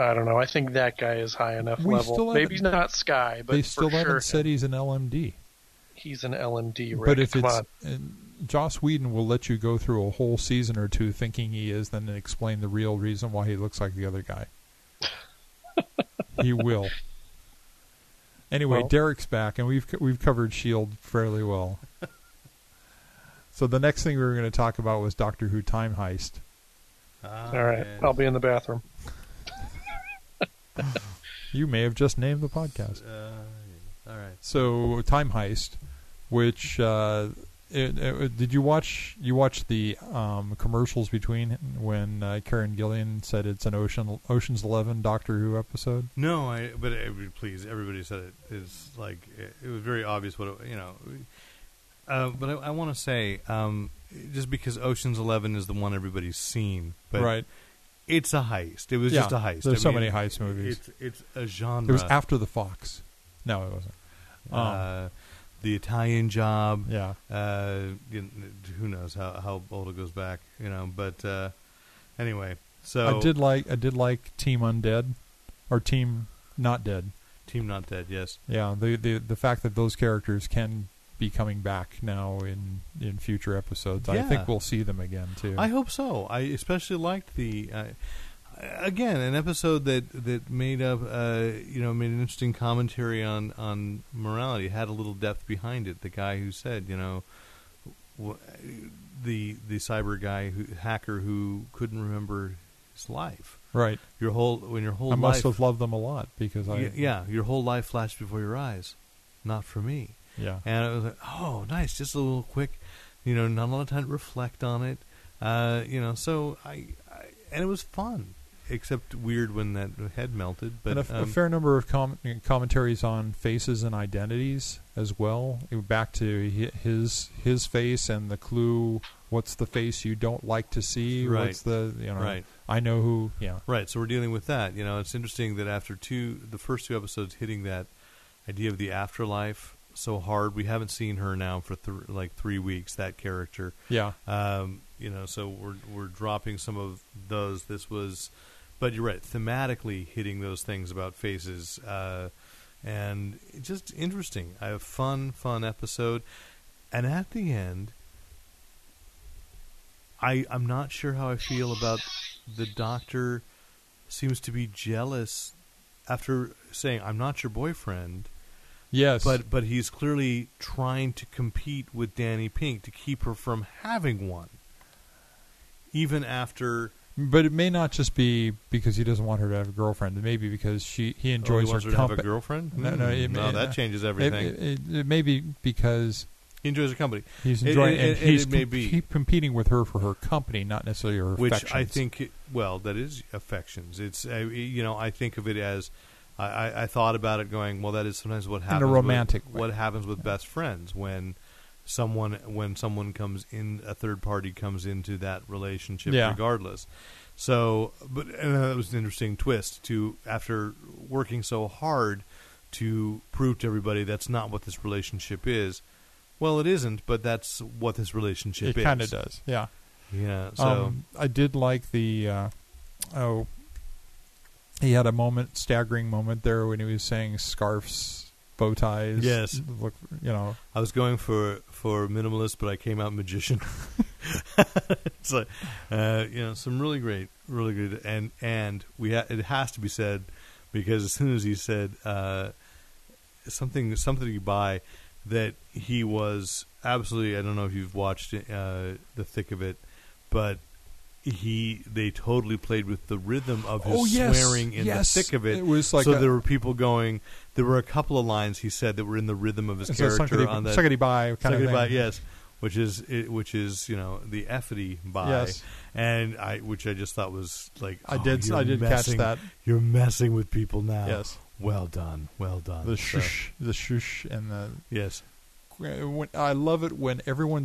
know. I think that guy is high enough level. Maybe he's not Sky, but they still haven't said he's an LMD. He's an LMD, right? But if Joss Whedon will let you go through a whole season or two thinking he is, then explain the real reason why he looks like the other guy. He will. Anyway, well, Derek's back, and we've covered S.H.I.E.L.D. fairly well. So the next thing we were going to talk about was Doctor Who Time Heist. All right, man. I'll be in the bathroom. You may have just named the podcast. All right. So Time Heist, which. Did you watch? You watched the commercials between when Karen Gillian said it's an Ocean's 11 Doctor Who episode? No, please, everybody said it. It's like it was very obvious what it. But I want to say just because Ocean's 11 is the one everybody's seen, but It's a heist. It was just a heist. There's so many heist movies. It's a genre. It was after The Fox. No, it wasn't. The Italian Job. Yeah. Who knows how old it goes back? You know. But anyway, so I did like Team Undead, or Team Not Dead. Team Not Dead. Yes. Yeah. The fact that those characters can be coming back now in future episodes. Yeah. I think we'll see them again too. I hope so. I especially liked the again, an episode that made up made an interesting commentary on morality. It had a little depth behind it. The guy who said, the cyber guy hacker who couldn't remember his life. Right. Your whole life. I must have loved them a lot because your whole life flashed before your eyes. Not for me. Yeah, and it was like, oh, nice, just a little quick, not a lot of time to reflect on it, So and it was fun, except weird when that head melted. But and a fair number of commentaries on faces and identities as well. Back to his face and the clue. What's the face you don't like to see? Right. What's the right? I know who. Yeah. Right. So we're dealing with that. It's interesting that after the first two episodes hitting that idea of the afterlife so hard. We haven't seen her now for 3 weeks, that character. Yeah. So we're dropping some of those. This was, but you're right, thematically hitting those things about faces. And just interesting. I have fun episode. And at the end, I'm not sure how I feel about the doctor seems to be jealous after saying, I'm not your boyfriend. Yes, but he's clearly trying to compete with Danny Pink to keep her from having one. Even after, but it may not just be because he doesn't want her to have a girlfriend. It may be because he enjoys her company. Have a girlfriend? No, that changes everything. It may be because he enjoys her company. He's enjoying, he's competing with her for her company, not necessarily her affections. Which I think, that is affections. It's I think of it as. I thought about it going, that is sometimes what happens in a romantic way. What happens with best friends when someone comes in, a third party comes into that relationship regardless. So, and that was an interesting twist to, after working so hard to prove to everybody that's not what this relationship is. Well, it isn't, but that's what this relationship is. It kind of does, yeah. Yeah, so. I did like the, he had a staggering moment there when he was saying scarves, bow ties. Yes. Look, I was going for minimalist, but I came out magician. It's like, some really great, and it has to be said, because as soon as he said something you buy, that he was absolutely. I don't know if you've watched The Thick of It, but. They totally played with the rhythm of his swearing in The Thick of It. It was like there were people going. There were a couple of lines he said that were in the rhythm of his character on that suckety bye kind of thing. Bye, yes, which is the effety bye, yes. And which I just thought was like I did catch that. You're messing with people now. Yes, well done. The shush, and the yes. I love it when everyone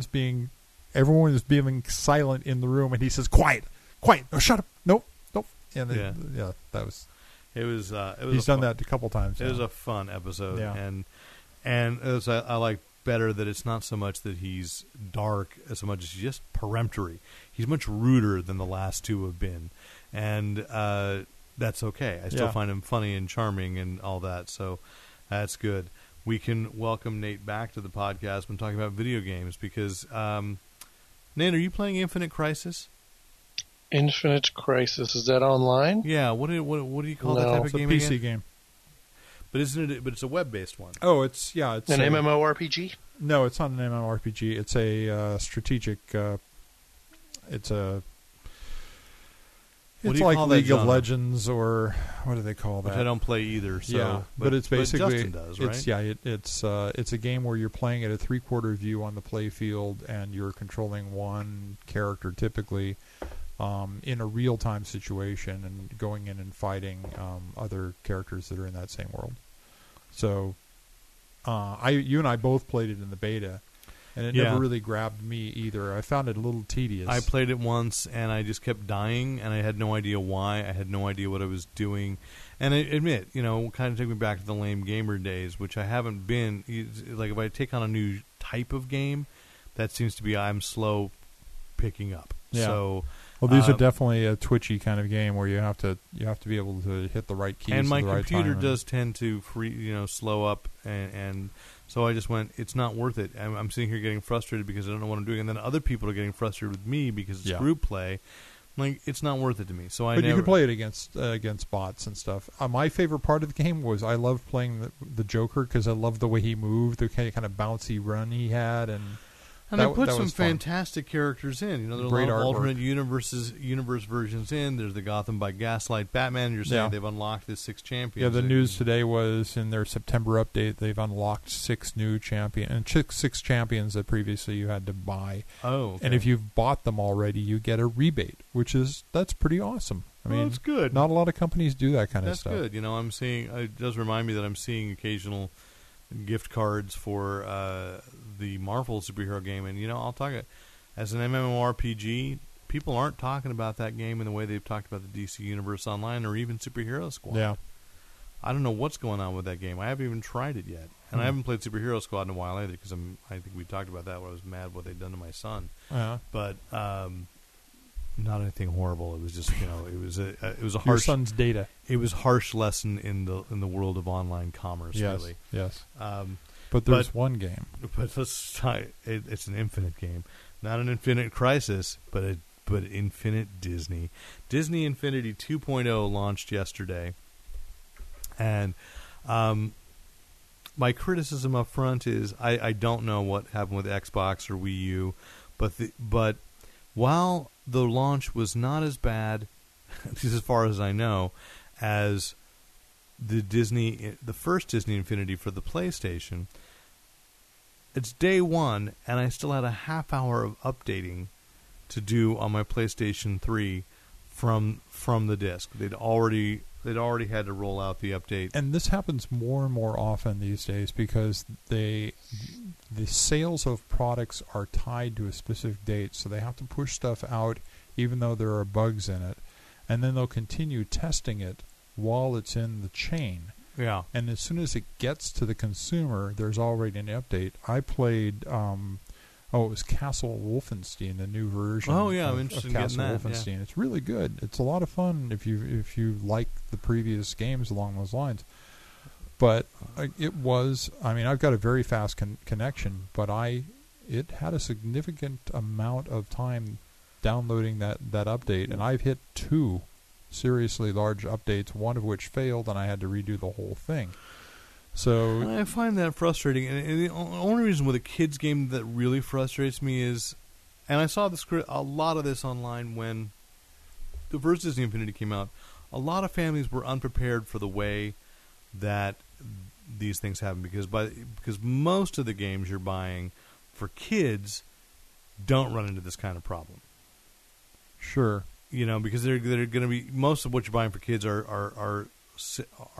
is being silent in the room, and he says, "Quiet! Oh, shut up! Nope." And then, he's done that a couple times. It was a fun episode, and I like better that it's not so much that he's dark as much as he's just peremptory. He's much ruder than the last two have been, and that's okay. I still find him funny and charming and all that, so that's good. We can welcome Nate back to the podcast when talking about video games because. Nate, are you playing Infinite Crisis? Infinite Crisis, is that online? Yeah. What do you call that type of game? It's a PC game. But isn't it? But it's a web-based one. Oh, it's it's an MMORPG. No, it's not an MMORPG. It's a strategic. It's like League of Legends, or what do they call that? Which I don't play either. So, yeah, but it's basically Justin does, right? It's a game where you're playing at a 3/4 view on the play field, and you're controlling one character typically in a real time situation, and going in and fighting other characters that are in that same world. So, you and I both played it in the beta. and it never really grabbed me either. I found it a little tedious. I played it once, and I just kept dying, and I had no idea why. I had no idea what I was doing. And I admit, you know, kind of took me back to the lame gamer days, which I haven't been. Like, if I take on a new type of game, that seems to be I'm slow picking up. Yeah. So... Well, these are definitely a twitchy kind of game where you have to be able to hit the right keys. And my computer does tend to slow up, and so I just went, it's not worth it. I'm sitting here getting frustrated because I don't know what I'm doing, and then other people are getting frustrated with me because it's group play. Like, it's not worth it to me. So I. But you could play it against bots and stuff. My favorite part of the game was I loved playing the Joker because I loved the way he moved, the kind of bouncy run he had, and. And they put some fantastic characters in. You know, there are a lot of alternate universe versions in. There's the Gotham by Gaslight Batman. You're saying they've unlocked the 6 champions. Yeah, the news today was in their September update, they've unlocked 6 new champions, and 6 champions that previously you had to buy. Oh, okay. And if you've bought them already, you get a rebate, which is, that's pretty awesome. I mean, that's good. Not a lot of companies do that kind of stuff. That's good. You know, I'm seeing, it does remind me that I'm seeing occasional gift cards for the Marvel superhero game, and I'll talk it as an MMORPG. People aren't talking about that game in the way they've talked about the DC Universe Online or even Superhero Squad. Yeah, I don't know what's going on with that game. I haven't even tried it yet, and I haven't played Superhero Squad in a while either because I think we talked about that when I was mad what they'd done to my son. Uh-huh. But not anything horrible. It was just it was a harsh. Your son's data. It was harsh lesson in the world of online commerce. Yes, really. Yes. But there's one game. But it's an infinite game, not an infinite crisis, but infinite Disney. Disney Infinity 2.0 launched yesterday, and my criticism up front is I don't know what happened with Xbox or Wii U, but while the launch was not as bad, at least as far as I know, as the first Disney Infinity for the PlayStation. It's day one, and I still had a half hour of updating to do on my PlayStation 3 from the disc. They'd already had to roll out the update. And this happens more and more often these days because the sales of products are tied to a specific date, so they have to push stuff out even though there are bugs in it. And then they'll continue testing it while it's in the chain. Yeah. And as soon as it gets to the consumer, there's already an update. I played... it was Castle Wolfenstein, the new version. Oh yeah, I'm interested in getting that. Castle Wolfenstein. Yeah. It's really good. It's a lot of fun if you like the previous games along those lines. But it was. I mean, I've got a very fast connection, but it had a significant amount of time downloading that update, and I've hit 2 seriously large updates, one of which failed, and I had to redo the whole thing. So I find that frustrating, and the only reason with a kids game that really frustrates me is, and I saw a lot of this online when the first Disney Infinity came out. A lot of families were unprepared for the way that these things happen because most of the games you're buying for kids don't run into this kind of problem. Sure, because they're going to be, most of what you're buying for kids are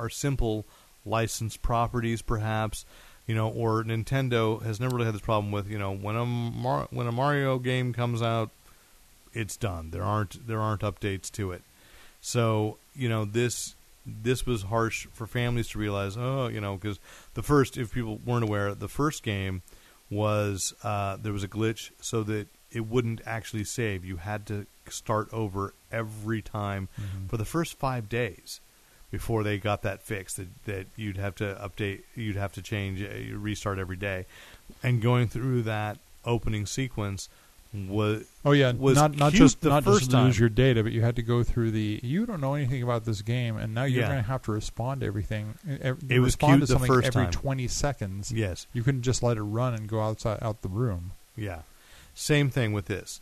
simple licensed properties, perhaps, or Nintendo has never really had this problem with, when a Mario game comes out, it's done. There aren't updates to it. So, this was harsh for families to realize, because if people weren't aware, the first game was, there was a glitch so that it wouldn't actually save. You had to start over every time for the first 5 days. Before they got that fixed, that you'd have to update, you'd have to change, restart every day, and going through that opening sequence was not just lose your data, but you had to go through you don't know anything about this game, and now you're going to have to respond to everything. It was cute to something the first every time. 20 seconds. Yes, you couldn't just let it run and go out the room. Yeah, same thing with this,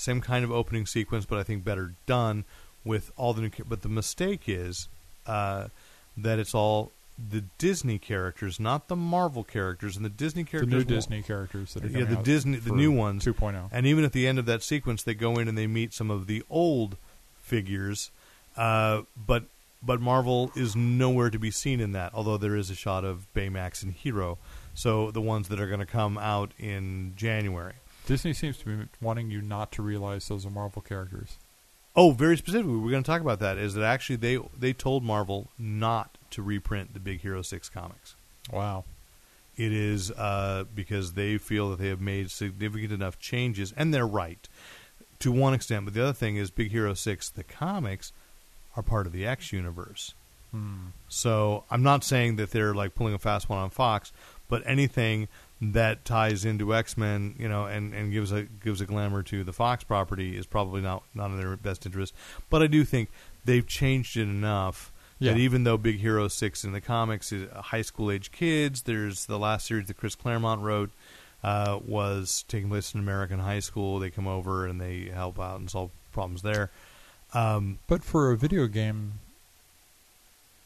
same kind of opening sequence, but I think better done. With all the new, but the mistake is that it's all the Disney characters, not the Marvel characters, and the Disney characters. The new Disney characters that are coming out the new ones 2.0. And even at the end of that sequence, they go in and they meet some of the old figures, but Marvel is nowhere to be seen in that. Although there is a shot of Baymax and Hero So the ones that are going to come out in January. Disney seems to be wanting you not to realize those are Marvel characters. Oh, very specifically, we're going to talk about that, is that actually they told Marvel not to reprint the Big Hero 6 comics. Wow. It is because they feel that they have made significant enough changes, and they're right, to one extent. But the other thing is Big Hero 6, the comics, are part of the X universe. Hmm. So I'm not saying that they're like pulling a fast one on Fox, but anything that ties into X-Men, you know, and gives a glamour to the Fox property is probably not in their best interest. But I do think they've changed it enough that even though Big Hero 6 in the comics is high school age kids, there's the last series that Chris Claremont wrote was taking place in American high school. They come over and they help out and solve problems there. But for a video game,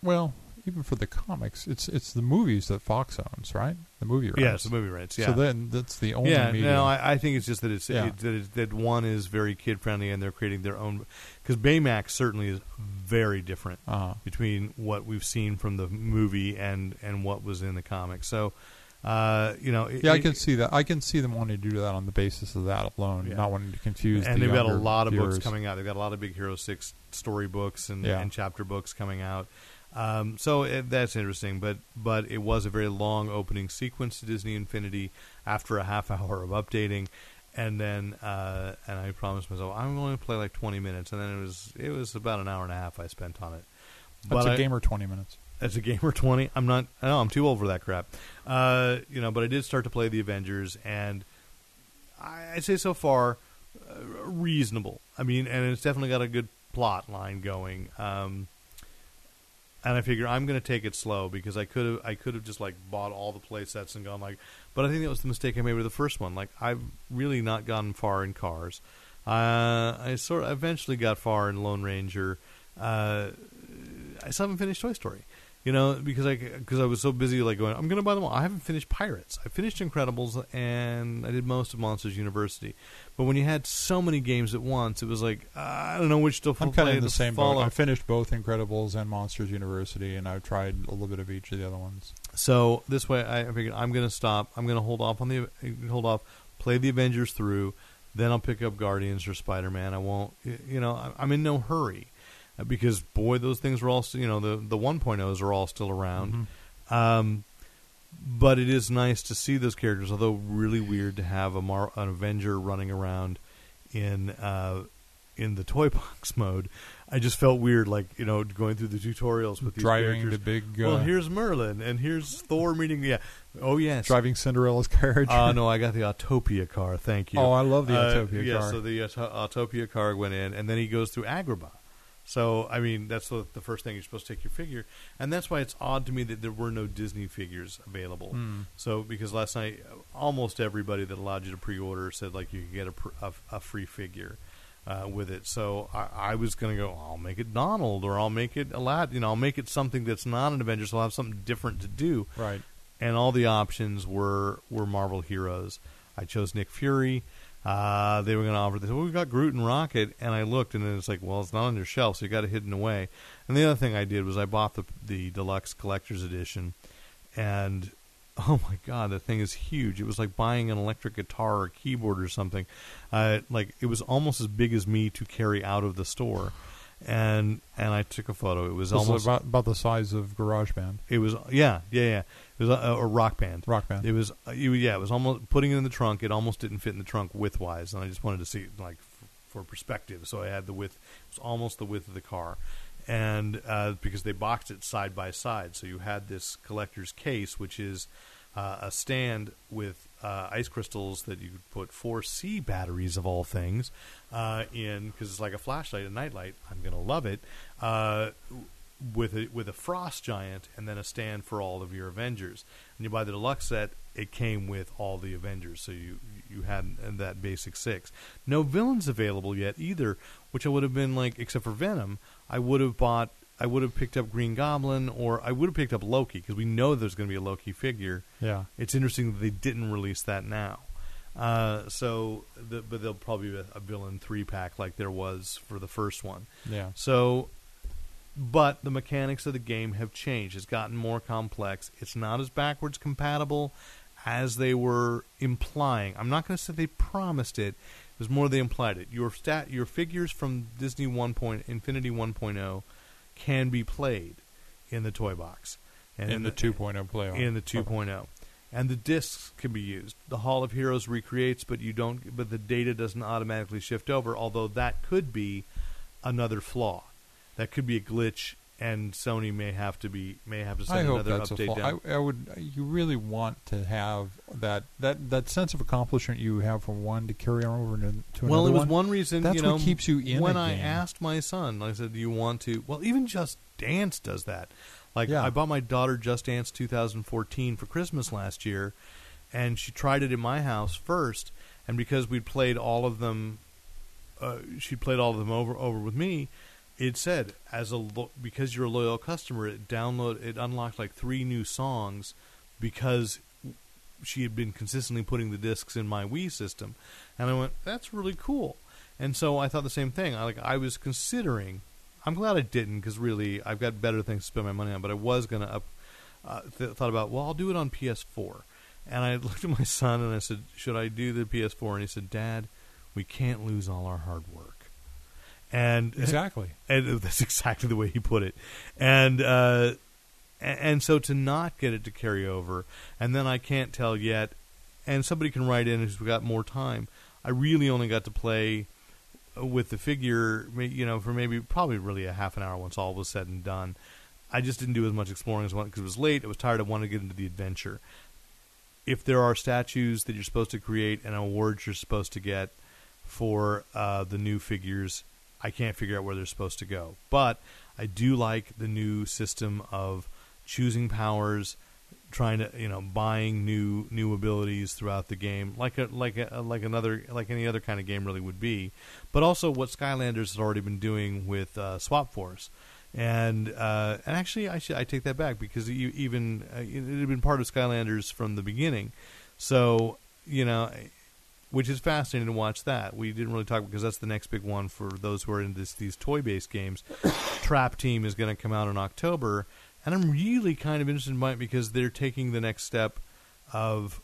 well, even for the comics, it's the movies that Fox owns, right? The movie rights. Yeah, it's the movie rights, yeah. So then that's the only medium. Yeah, no, I think it's just that that one is very kid-friendly and they're creating their own. Because Baymax certainly is very different between what we've seen from the movie and what was in the comics. So, you know. I can see that. I can see them wanting to do that on the basis of that alone, not wanting to confuse and the younger viewers. And they've got a lot of books coming out. They've got a lot of Big Hero 6 storybooks and chapter books coming out. So that's interesting, but it was a very long opening sequence to Disney Infinity after a half hour of updating, and then and I promised myself I'm going to play like 20 minutes, and then it was about an hour and a half I spent on it. That's a gamer 20 minutes. That's a gamer 20. I'm too old for that crap. You know, but I did start to play the Avengers, and I'd say so far reasonable. I mean, and it's definitely got a good plot line going. And I figure I'm going to take it slow because I could have just like bought all the play sets and gone like, but I think that was the mistake I made with the first one. Like I've really not gotten far in Cars. I sort of eventually got far in Lone Ranger. I still haven't finished Toy Story, you know, because I was so busy like going, I'm going to buy them all. I haven't finished Pirates. I finished Incredibles and I did most of Monsters University. But when you had so many games at once, it was like, I don't know which to play. I'm kind of in the same boat. I finished both Incredibles and Monsters University, and I've tried a little bit of each of the other ones. So this way, I figured I'm going to stop. I'm going to hold off, play the Avengers through, then I'll pick up Guardians or Spider-Man. I won't, you know, I'm in no hurry because, boy, those things were all, you know, the 1.0s are all still around. Mm-hmm. But it is nice to see those characters, although really weird to have an Avenger running around in the toy box mode. I just felt weird, like, you know, going through the tutorials with these driving characters. The big. Well, here's Merlin, and here's Thor meeting. Yeah, oh yes, driving Cinderella's carriage. No, I got the Autopia car. Thank you. Oh, I love the Autopia car. Yeah, so the Autopia car went in, and then he goes through Agrabah. So, I mean, that's the first thing. You're supposed to take your figure. And that's why it's odd to me that there were no Disney figures available. Mm. So, because last night, almost everybody that allowed you to pre-order said, like, you could get a free figure with it. So, I was going to go, I'll make it Donald, or I'll make it Aladdin. You know, I'll make it something that's not an Avenger, so I'll have something different to do. Right. And all the options were Marvel heroes. I chose Nick Fury. They were going to offer this. Well, we've got Groot and Rocket, and I looked, and then it's like, well, it's not on your shelf, so you got it hidden away. And the other thing I did was I bought the deluxe collector's edition, and oh my god, that thing is huge! It was like buying an electric guitar or keyboard or something. Like it was almost as big as me to carry out of the store, and I took a photo. It was almost about the size of GarageBand. It was yeah. It was a Rock Band. It was, it was almost putting it in the trunk. It almost didn't fit in the trunk width-wise, and I just wanted to see it, like, for perspective. So I had the width. It was almost the width of the car, and because they boxed it side by side, so you had this collector's case, which is a stand with ice crystals that you could put 4C batteries of all things in, because it's like a flashlight, a nightlight. I'm gonna love it. With a frost giant, and then a stand for all of your Avengers. And you buy the deluxe set, it came with all the Avengers, so you had that basic six. No villains available yet either, which I would have been like, except for Venom, I would have picked up Green Goblin, or I would have picked up Loki, because we know there's going to be a Loki figure. Yeah, it's interesting that they didn't release that now. But there'll probably be a villain 3-pack like there was for the first one. Yeah. So But the mechanics of the game have changed. It's gotten more complex. It's not as backwards compatible as they were implying. I'm not going to say they promised it. It was more they implied it. Your figures from Disney Infinity 1.0 can be played in the toy box. And in the 2.0 playoff. In the 2.0. And the discs can be used. The Hall of Heroes recreates, but the data doesn't automatically shift over, although that could be another flaw. That could be a glitch, and Sony may have to send another update down. You really want to have that sense of accomplishment you have from one to carry on over to another one. Well, it was one reason, that's what keeps you in. When I asked my son, I said, "Do you want to?" Well, even Just Dance does that. I bought my daughter Just Dance 2014 for Christmas last year, and she tried it in my house first. And because we'd played all of them, she played all of them over with me. It said, because you're a loyal customer, it unlocked like 3 new songs because she had been consistently putting the discs in my Wii system. And I went, that's really cool. And so I thought the same thing. I was considering. I'm glad I didn't, because really I've got better things to spend my money on. But I was going to thought about, well, I'll do it on PS4. And I looked at my son and I said, should I do the PS4? And he said, Dad, we can't lose all our hard work. And exactly, and that's exactly the way he put it. And so to not get it to carry over, and then I can't tell yet. And somebody can write in who's got more time. I really only got to play with the figure, for probably a half an hour once all was said and done. I just didn't do as much exploring as I wanted because it was late. I was tired. I wanted to get into the adventure. If there are statues that you're supposed to create and awards you're supposed to get for the new figures, I can't figure out where they're supposed to go. But I do like the new system of choosing powers, trying to buying new abilities throughout the game, like any other kind of game really would be, but also what Skylanders has already been doing with Swap Force, and actually I take that back because it had been part of Skylanders from the beginning, so. Which is fascinating to watch that. We didn't really talk because that's the next big one for those who are into these toy-based games. Trap Team is going to come out in October. And I'm really kind of interested by it because they're taking the next step of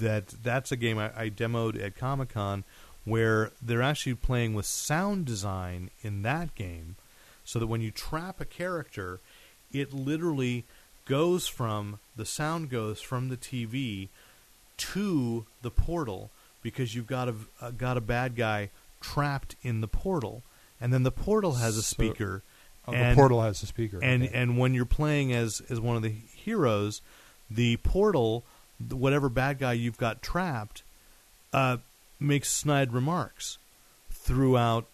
that. That's a game I demoed at Comic-Con where they're actually playing with sound design in that game so that when you trap a character, it literally goes from the TV to the portal because you've got a bad guy trapped in the portal, and then the portal has a speaker. And when you're playing as one of the heroes, the portal, whatever bad guy you've got trapped, makes snide remarks throughout,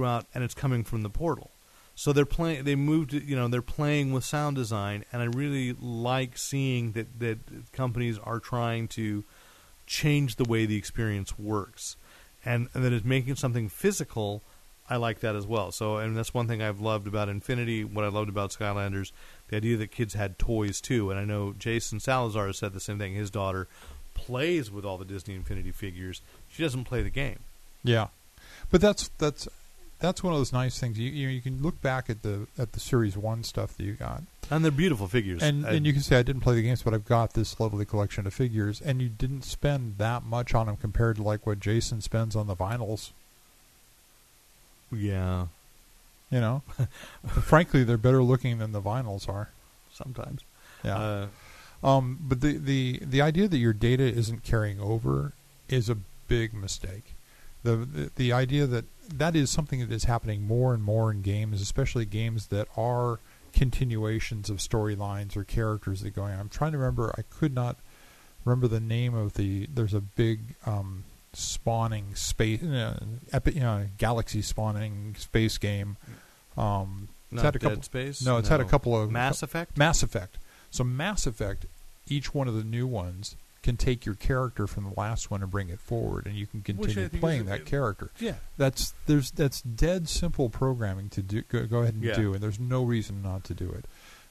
and it's coming from the portal. So they're playing. They moved. They're playing with sound design, and I really like seeing that companies are trying to change the way the experience works, and that it's making something physical. I like that as well. So, and that's one thing I've loved about Infinity. What I loved about Skylanders, the idea that kids had toys too. And I know Jason Salazar has said the same thing. His daughter plays with all the Disney Infinity figures. She doesn't play the game. Yeah, but that's. That's one of those nice things. You can look back at the Series 1 stuff that you got. And they're beautiful figures. And you can say, I didn't play the games, but I've got this lovely collection of figures. And you didn't spend that much on them compared to like what Jason spends on the vinyls. Yeah. Frankly, they're better looking than the vinyls are. Sometimes. Yeah. But the idea that your data isn't carrying over is a big mistake. The idea that is something that is happening more and more in games, especially games that are continuations of storylines or characters that are going on. I'm trying to remember. I could not remember the name of there's a big spawning space, epic, galaxy spawning space game. Space? No, it's had a couple of... Mass Effect? Mass Effect. So Mass Effect, each one of the new ones can take your character from the last one and bring it forward, and you can continue playing that character. Yeah, that's dead simple programming to do. Go ahead and do, and there's no reason not to do it.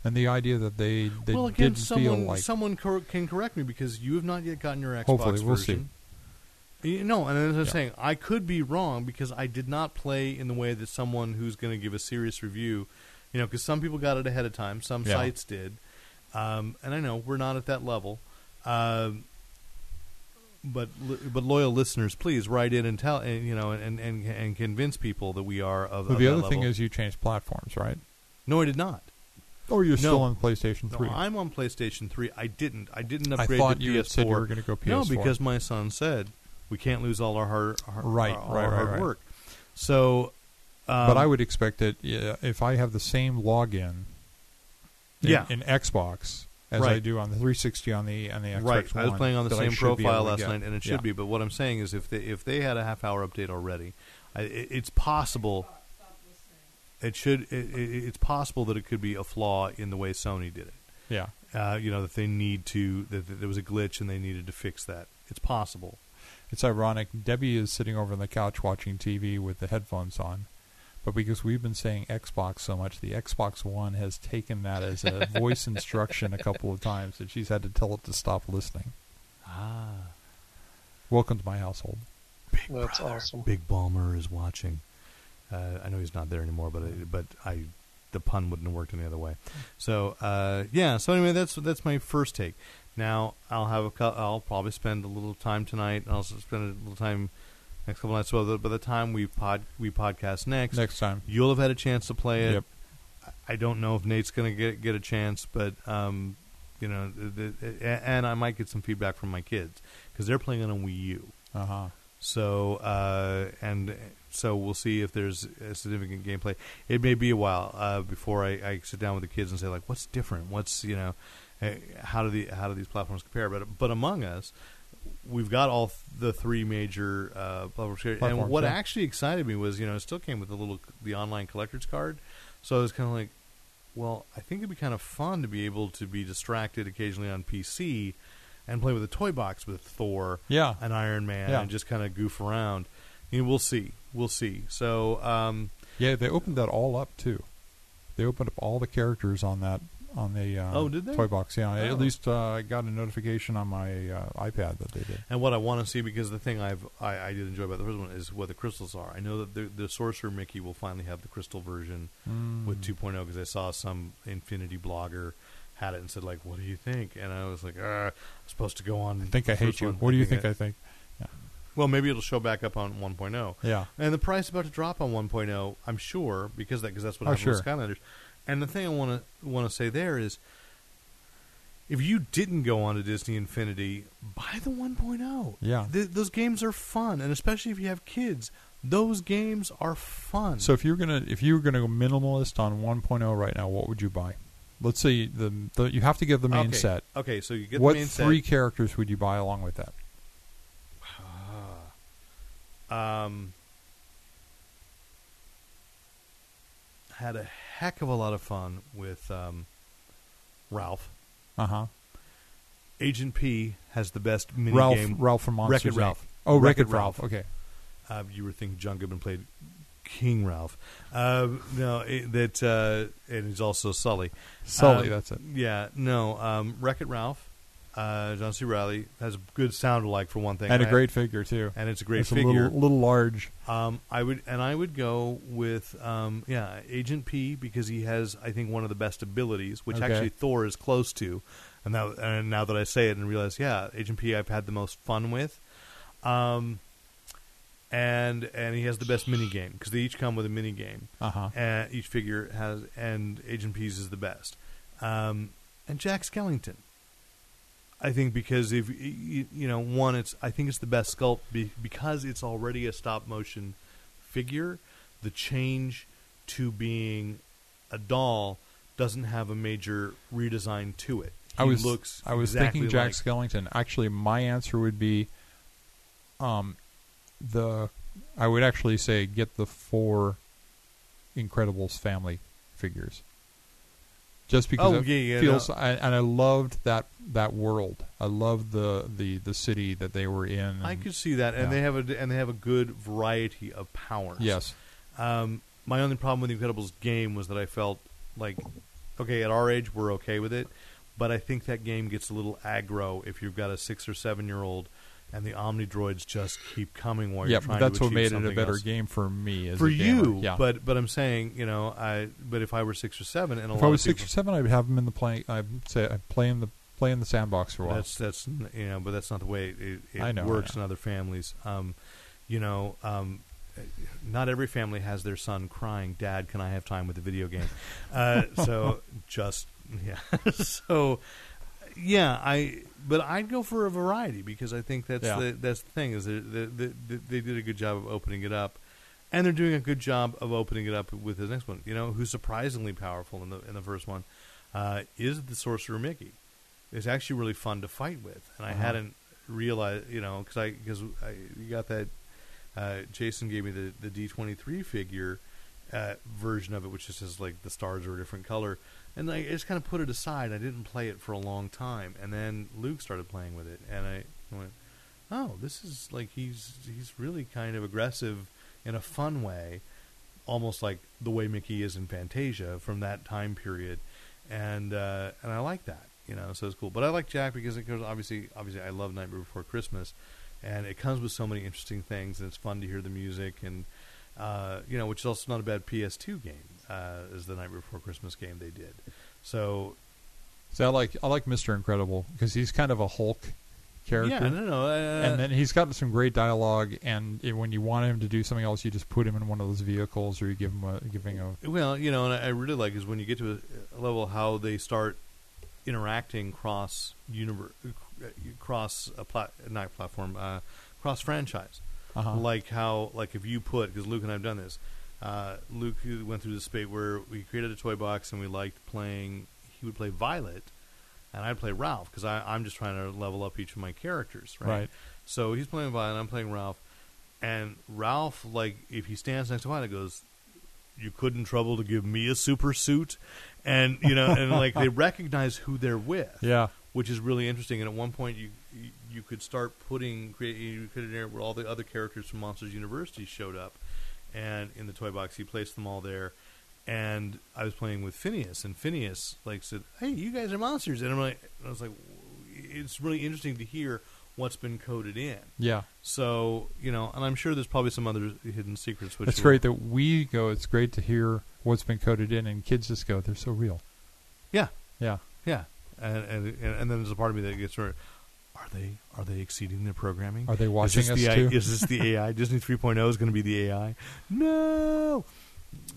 And the idea that they didn't feel like someone can correct me because you have not yet gotten your Xbox version. Hopefully, we'll see. You know, and as I was saying, I could be wrong because I did not play in the way that someone who's going to give a serious review, you know, because some people got it ahead of time, some sites did, and I know we're not at that level, but loyal listeners, please write in and tell, and, you know, and convince people that we are of. Well, the other thing is you changed platforms, right? No, I did not. Or you're still on PlayStation 3. No, I'm on PlayStation 3. I didn't upgrade to PS4. I thought you said you were going to go PS4. No, because my son said we can't lose all our hard work. So, but I would expect that if I have the same login in Xbox as I do on the 360 on the Xbox One. I was playing on the same profile last night, and it should be. But what I'm saying is if they had a half-hour update already, it's possible... It's possible that it could be a flaw in the way Sony did it. Yeah. You know, that they need to... That there was a glitch and they needed to fix that. It's possible. It's ironic. Debbie is sitting over on the couch watching TV with the headphones on. But because we've been saying Xbox so much, the Xbox One has taken that as a voice instruction a couple of times, and she's had to tell it to stop listening. Ah. Welcome to my household. That's awesome. Big Balmer is watching. I know he's not there anymore, but the pun wouldn't have worked any other way. So so anyway, that's my first take. Now I'll probably spend a little time tonight, and I'll spend a little time next couple nights. So by the time we podcast next time, you'll have had a chance to play it. Yep. I don't know if Nate's going to get a chance, but you know, and I might get some feedback from my kids because they're playing it on Wii U. Uh huh. So so we'll see if there's a significant gameplay. It may be a while before I sit down with the kids and say, like, what's different? What's, you know, how do these platforms compare? But Among Us, we've got all the three major platforms. And what actually excited me was, you know, it still came with the online collector's card. So I was kind of like, well, I think it'd be kind of fun to be able to be distracted occasionally on PC and play with a toy box with Thor and Iron Man and just kind of goof around. You know, we'll see. So they opened that all up too. They opened up all the characters on that did they? Toy box. Yeah, at least I got a notification on my iPad that they did. And what I want to see, because the thing I did enjoy about the first one is what the crystals are. I know that the Sorcerer Mickey will finally have the crystal version with 2.0 because I saw some Infinity blogger had it and said, like, what do you think? And I was like, I'm supposed to go on. I think I hate you. What do you think I think? Yeah. Well, maybe it'll show back up on 1.0. Yeah. And the price is about to drop on 1.0, I'm sure, because that's what happened with Skylanders. And the thing I want to say there is, if you didn't go on to Disney Infinity, buy the 1.0. Yeah. Those games are fun, and especially if you have kids, those games are fun. So if you were gonna go minimalist on 1.0 right now, what would you buy? Let's say you have to give the main set. Okay, so you get the main set. What three characters would you buy along with that? Had a heck of a lot of fun with Ralph. Uh-huh. Agent P has the best minigame. Ralph from Monsters. Wreck-It Ralph. Oh, Wreck-It Ralph. Okay. You were thinking John Goodman played King Ralph. And he's also Sully. Sully, that's it. Yeah, no, Wreck-It Ralph, John C. Reilly, has a good sound alike for one thing. And a great figure, too. And it's a great figure. It's a little large. I would go with, Agent P, because he has, I think, one of the best abilities, which actually Thor is close to. And now that I say it and realize, Agent P I've had the most fun with. And he has the best mini game because they each come with a mini game. Uh-huh. And each figure has, and Agent P's is the best. And Jack Skellington, I think, because if you know, one, I think it's the best sculpt because it's already a stop motion figure. The change to being a doll doesn't have a major redesign to it. I was thinking Jack Skellington. Actually, my answer would be, I would actually say get the 4 Incredibles family figures, just because feels. No. I loved that world. I loved the city that they were in. And I could see that, and they have a good variety of powers. Yes. My only problem with the Incredibles game was that I felt like, okay, at our age we're okay with it, but I think that game gets a little aggro if you've got a 6 or 7 year old and the Omnidroids just keep coming while you're trying to achieve something else. Yeah, that's what made it a better game for me as a gamer. For you, but I'm saying, you know, but if I were 6 or 7, and I'd have them in the play. I'd say I'd play in the sandbox for a while. That's you know, but that's not the way it works in other families. Not every family has their son crying, "Dad, can I have time with the video game?" But I'd go for a variety, because I think that's the thing, is they did a good job of opening it up, and they're doing a good job of opening it up with his next one. You know, who's surprisingly powerful in the first one, is the Sorcerer Mickey. It's actually really fun to fight with, and I hadn't realized, you know, because you got that. Jason gave me the D23 figure version of it, which is just like the stars are a different color. And I just kind of put it aside. I didn't play it for a long time. And then Luke started playing with it. And I went, oh, this is like he's really kind of aggressive in a fun way, almost like the way Mickey is in Fantasia from that time period. And I like that, you know, so it's cool. But I like Jack because it goes, obviously I love Nightmare Before Christmas. And it comes with so many interesting things, and it's fun to hear the music, and you know, which is also not a bad PS2 game, is the Nightmare Before Christmas game they did. So I like Mr. Incredible because he's kind of a Hulk character. Yeah, and then he's got some great dialogue, and when you want him to do something else, you just put him in one of those vehicles, or you give him well, you know, and I really like is when you get to a level how they start interacting cross franchise, like how, like if you put, because Luke and I've done this. Luke went through this spate where we created a toy box and we liked playing. He would play Violet, and I'd play Ralph because I'm just trying to level up each of my characters, right? So he's playing Violet, I'm playing Ralph, and Ralph, like if he stands next to Violet, goes, "You couldn't trouble to give me a super suit," and you know, and like they recognize who they're with, yeah. Which is really interesting, and at one point you could start create an area where all the other characters from Monsters University showed up, and in the toy box he placed them all there, and I was playing with Phineas, and Phineas like said, "Hey, you guys are monsters," and I was like, it's really interesting to hear what's been coded in. Yeah. So, you know, and I'm sure there's probably some other hidden secrets. Which it's great that we go, it's great to hear what's been coded in, and kids just go, they're so real. Yeah. Yeah. Yeah. And then there's a part of me that gets sort of, are they exceeding their programming? Are they watching us too? Is this the AI? Disney 3.0 is going to be the AI? No.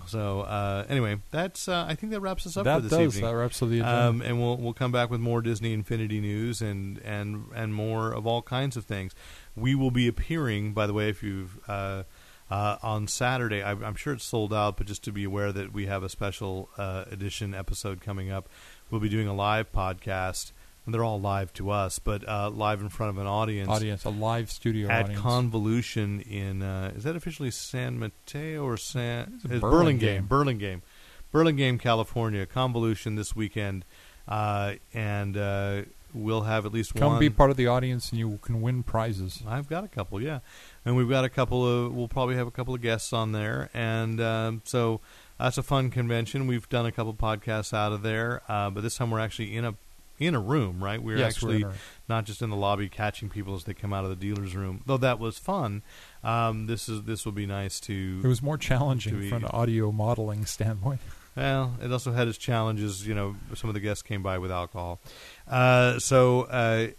So anyway, that's I think that wraps us up for this evening. That wraps up the agenda. And we'll come back with more Disney Infinity news and more of all kinds of things. We will be appearing, by the way, if you've on Saturday. I'm sure it's sold out, but just to be aware that we have a special edition episode coming up. We'll be doing a live podcast, and they're all live to us, but live in front of an audience. A live studio audience. At Convolution in, is that officially San Mateo or Burlingame. Burlingame, California. Convolution this weekend, and we'll have at least one. Come be part of the audience, and you can win prizes. I've got a couple, yeah. And we'll probably have a couple of guests on there, and so... That's a fun convention. We've done a couple podcasts out of there, but this time we're actually in a room, right? We're not just in the lobby catching people as they come out of the dealer's room. Though that was fun. This will be nice to. It was more challenging from an audio modeling standpoint. Well, it also had its challenges. You know, some of the guests came by with alcohol. Anyway,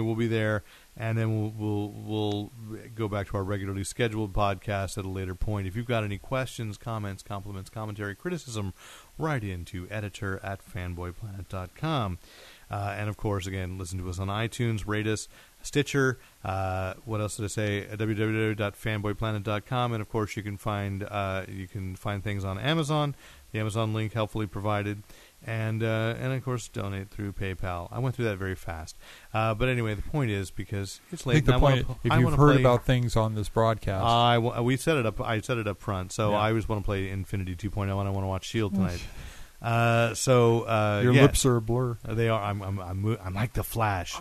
we'll be there. And then we'll go back to our regularly scheduled podcast at a later point. If you've got any questions, comments, compliments, commentary, criticism, write in to editor@fanboyplanet.com. And, of course, again, listen to us on iTunes, rate us, Stitcher. What else did I say? www.fanboyplanet.com. And, of course, you can find things on Amazon. The Amazon link helpfully provided. And of course, donate through PayPal. I went through that very fast. But anyway, the point is, because it's late. If you've heard about things on this broadcast. We set it up. I set it up front. So yeah. I always want to play Infinity 2.0, and I want to watch S.H.I.E.L.D. tonight. Your lips are a blur. They are. I'm like the Flash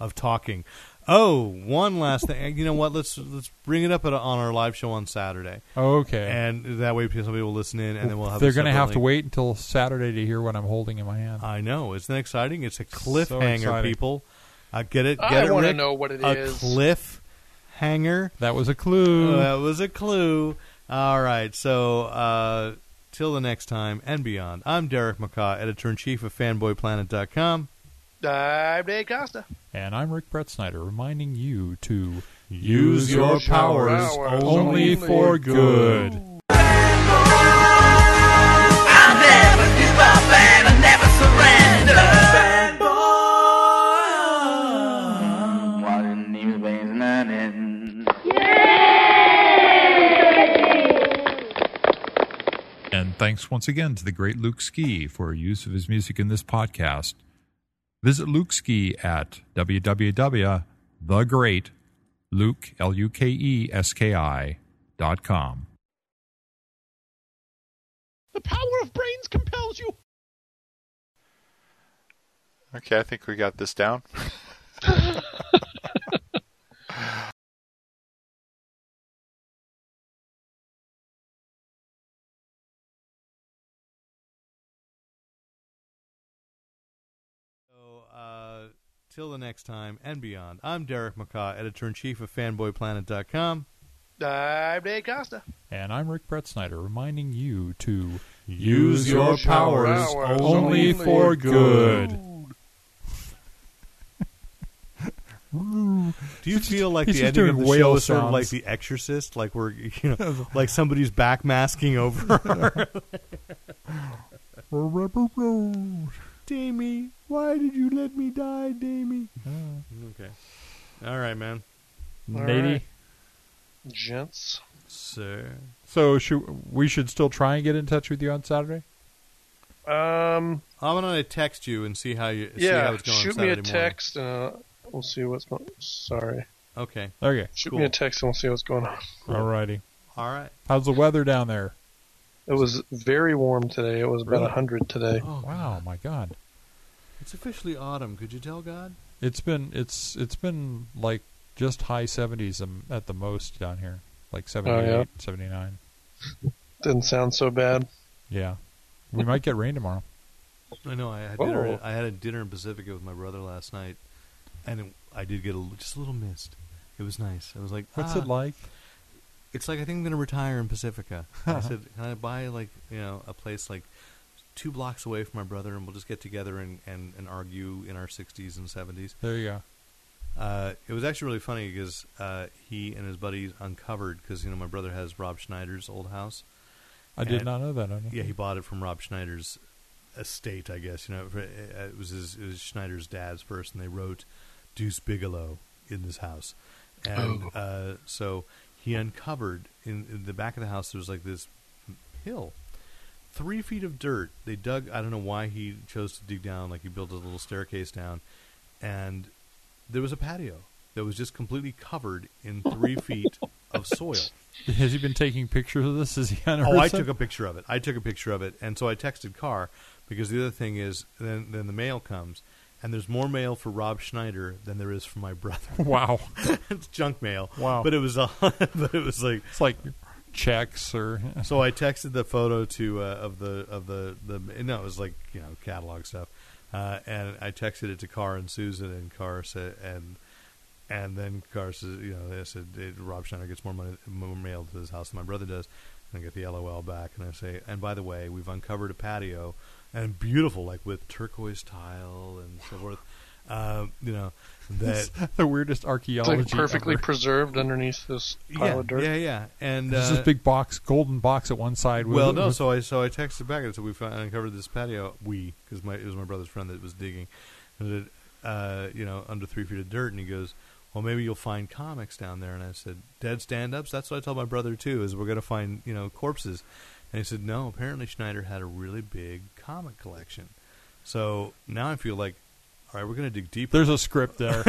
of talking. Oh, one last thing. You know what? Let's bring it up on our live show on Saturday. Oh, okay. And that way somebody will listen in, and then we'll have. They're going to have to wait until Saturday to hear what I'm holding in my hand. I know. Isn't that exciting? It's a cliffhanger, so people. I want to know what it is. A cliffhanger. That was a clue. All right. So till the next time and beyond, I'm Derek McCaw, Editor-in-Chief of FanboyPlanet.com. I'm Dave Costa. And I'm Rick Bretzsnyder, reminding you to use your powers only for good. Fanboy! I'll never give up and I'll never surrender. Fanboy! One new vein and in. Yay! And thanks once again to the great Luke Ski for use of his music in this podcast. Visit Luke Ski at www.thegreatlukeski.com. The power of brains compels you. Okay, I think we got this down. Till the next time and beyond, I'm Derek McCaw, Editor-in-Chief of FanboyPlanet.com. I'm Dave Costa. And I'm Rick Bretzsnyder, reminding you to use your powers only for good. Do you feel like the ending of the show is sort of like The Exorcist? Like we're, like somebody's back masking over her? Damie, why did you let me die, Damie? Okay. All right, man. Lady. Gents. Sir. So we should still try and get in touch with you on Saturday? I'm going to text you and see how it's going on Saturday morning. Shoot me a text and we'll see what's going on. Sorry. Okay. Shoot me a text and we'll see what's going on. Cool. All righty. All right. How's the weather down there? It was very warm today. It was about 100 today. Oh, wow, my God. It's officially autumn. Could you tell, God? It's been like just high 70s at the most down here. Like 78, 79. Didn't sound so bad. Yeah. We might get rain tomorrow. I know. I had a dinner in Pacifica with my brother last night, and I did get just a little mist. It was nice. I was like, what's it like? It's like, I think I'm going to retire in Pacifica. I said, can I buy a place like 2 blocks away from my brother, and we'll just get together and argue in our 60s and 70s. There you go. It was actually really funny because he and his buddies uncovered, because my brother has Rob Schneider's old house. I did not know that. Yeah, he bought it from Rob Schneider's estate, I guess. It was Schneider's dad's first, and they wrote Deuce Bigelow in this house, and so. He uncovered in the back of the house, there was like this hill, 3 feet of dirt. They dug, I don't know why he chose to dig down, like he built a little staircase down, and there was a patio that was just completely covered in 3 feet of soil. Has he been taking pictures of this? Has he unearthed? Oh, I took a picture of it, and so I texted Carr, because the other thing is then the mail comes. And there's more mail for Rob Schneider than there is for my brother. Wow, it's junk mail. Wow, but it was like checks or. So I texted the photo to it was like catalog stuff, and I texted it to Carr and Susan, and Carr said and then Carr says they said Rob Schneider gets more mail to his house than my brother does, and I get the LOL back, and I say, and by the way, we've uncovered a patio. And beautiful, like with turquoise tile and so forth. That's the weirdest archaeology. It's like perfectly preserved underneath this pile of dirt. Yeah. And there's this big box, golden box at one side. So I texted back and said we uncovered this patio. Because it was my brother's friend that was digging, and under 3 feet of dirt. And he goes, well, maybe you'll find comics down there. And I said, dead stand-ups. That's what I told my brother too. Is we're going to find corpses. And he said, no, apparently Schneider had a really big comic collection. So now I feel like, all right, we're going to dig deeper. There's a script there.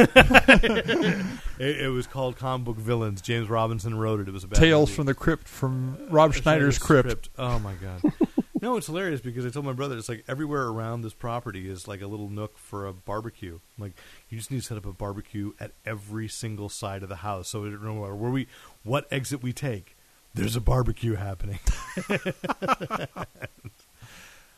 It was called Comic Book Villains. James Robinson wrote it. It was a bad Tales movie. From the Crypt, from Rob Schneider's Crypt. Oh, my God. No, it's hilarious because I told my brother, it's like everywhere around this property is like a little nook for a barbecue. I'm like, you just need to set up a barbecue at every single side of the house. So we don't know what exit we take. There's a barbecue happening.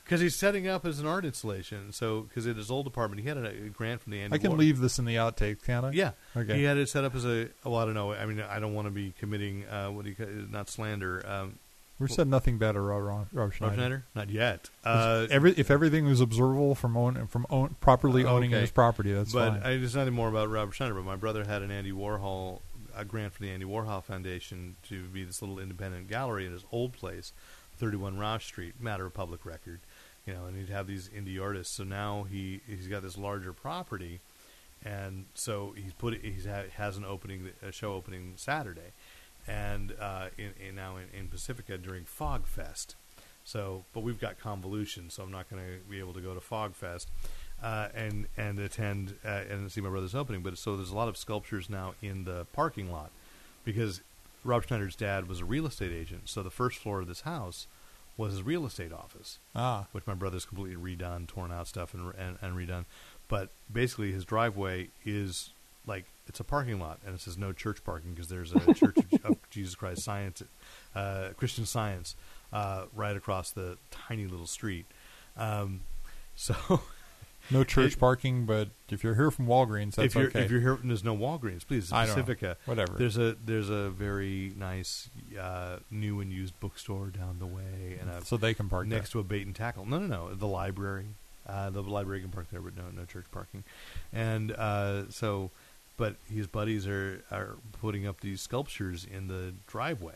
Because he's setting up as an art installation. So, because at his old apartment, he had a grant from the Andy Warhol. I can leave this in the outtake, can I? Yeah. Okay. He had it set up as a. Well, I don't know. I mean, I don't want to be committing not slander. We've said nothing bad about Rob Schneider. Not yet. If everything was observable from properly owning his property, that's fine. But it's nothing more about Rob Schneider. But my brother had an Andy Warhol, a grant from the Andy Warhol Foundation to be this little independent gallery in his old place, 31 Ross Street, matter of public record. You know, and he'd have these indie artists. So now he's got this larger property, and so he has a show opening Saturday, and now in Pacifica during Fog Fest. So, but we've got Convolution, so I'm not going to be able to go to Fog Fest and attend and see my brother's opening. But so there's a lot of sculptures now in the parking lot because Rob Schneider's dad was a real estate agent. So the first floor of this house was his real estate office, which my brother's completely redone, torn out stuff and redone. But basically his driveway is like, it's a parking lot, and it says no church parking because there's a Church of Jesus Christ Christian Science right across the tiny little street. No church parking, but if you're here from Walgreens, that's okay. If you're here, there's no Walgreens. Please, Pacifica. Whatever. There's a very nice new and used bookstore down the way, so they can park next to a bait and tackle. No. The library, can park there, but no church parking. And but his buddies are putting up these sculptures in the driveway,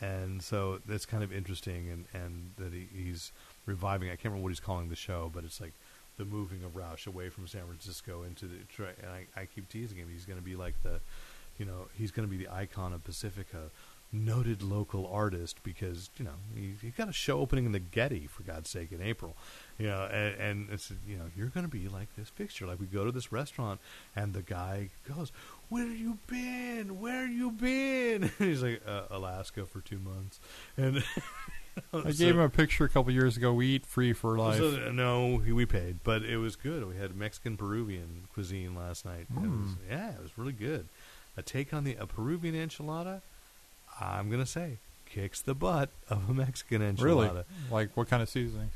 and so that's kind of interesting. And that he's reviving. I can't remember what he's calling the show, but it's like the moving of Roush away from San Francisco into Detroit, and I keep teasing him. He's going to be like he's going to be the icon of Pacifica, noted local artist, because he's got a show opening in the Getty, for God's sake, in April, and it's you're going to be like this picture. Like, we go to this restaurant, and the guy goes, "Where you been?" And he's like, "Alaska for 2 months," and. I gave him a picture a couple years ago. We eat free for life. We paid, but it was good. We had Mexican Peruvian cuisine last night. It was really good. A take on a Peruvian enchilada, I'm going to say, kicks the butt of a Mexican enchilada. Really? Like, what kind of seasonings?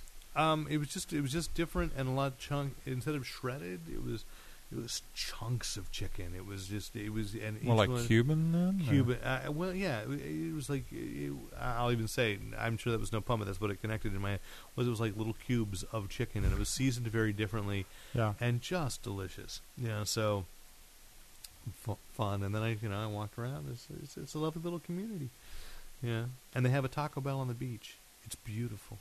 It was just different, and a lot of instead of shredded, it was chunks of chicken. Cuban then? Cuban. It was like, I'll even say, I'm sure that was no pun, but that's what it connected in my head, was it was like little cubes of chicken, and it was seasoned very differently, and just delicious. So fun. And then I walked around. It's a lovely little community. Yeah, and they have a Taco Bell on the beach. It's beautiful.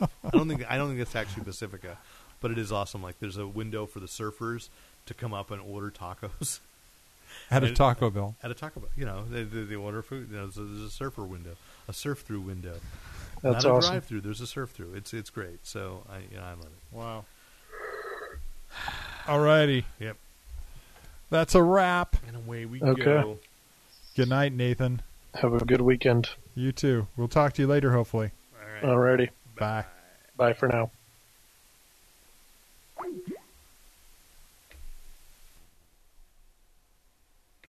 I don't think it's actually Pacifica. But it is awesome. Like, there's a window for the surfers to come up and order tacos. At a Taco Bell. They order food. There's a surfer window, a surf-through window. That's not awesome. A drive-through. There's a surf-through. It's great. So I love it. Wow. All righty. Yep. That's a wrap. And away we go. Good night, Nathan. Have a good weekend. You too. We'll talk to you later, hopefully. All right. All righty. Bye. Bye for now.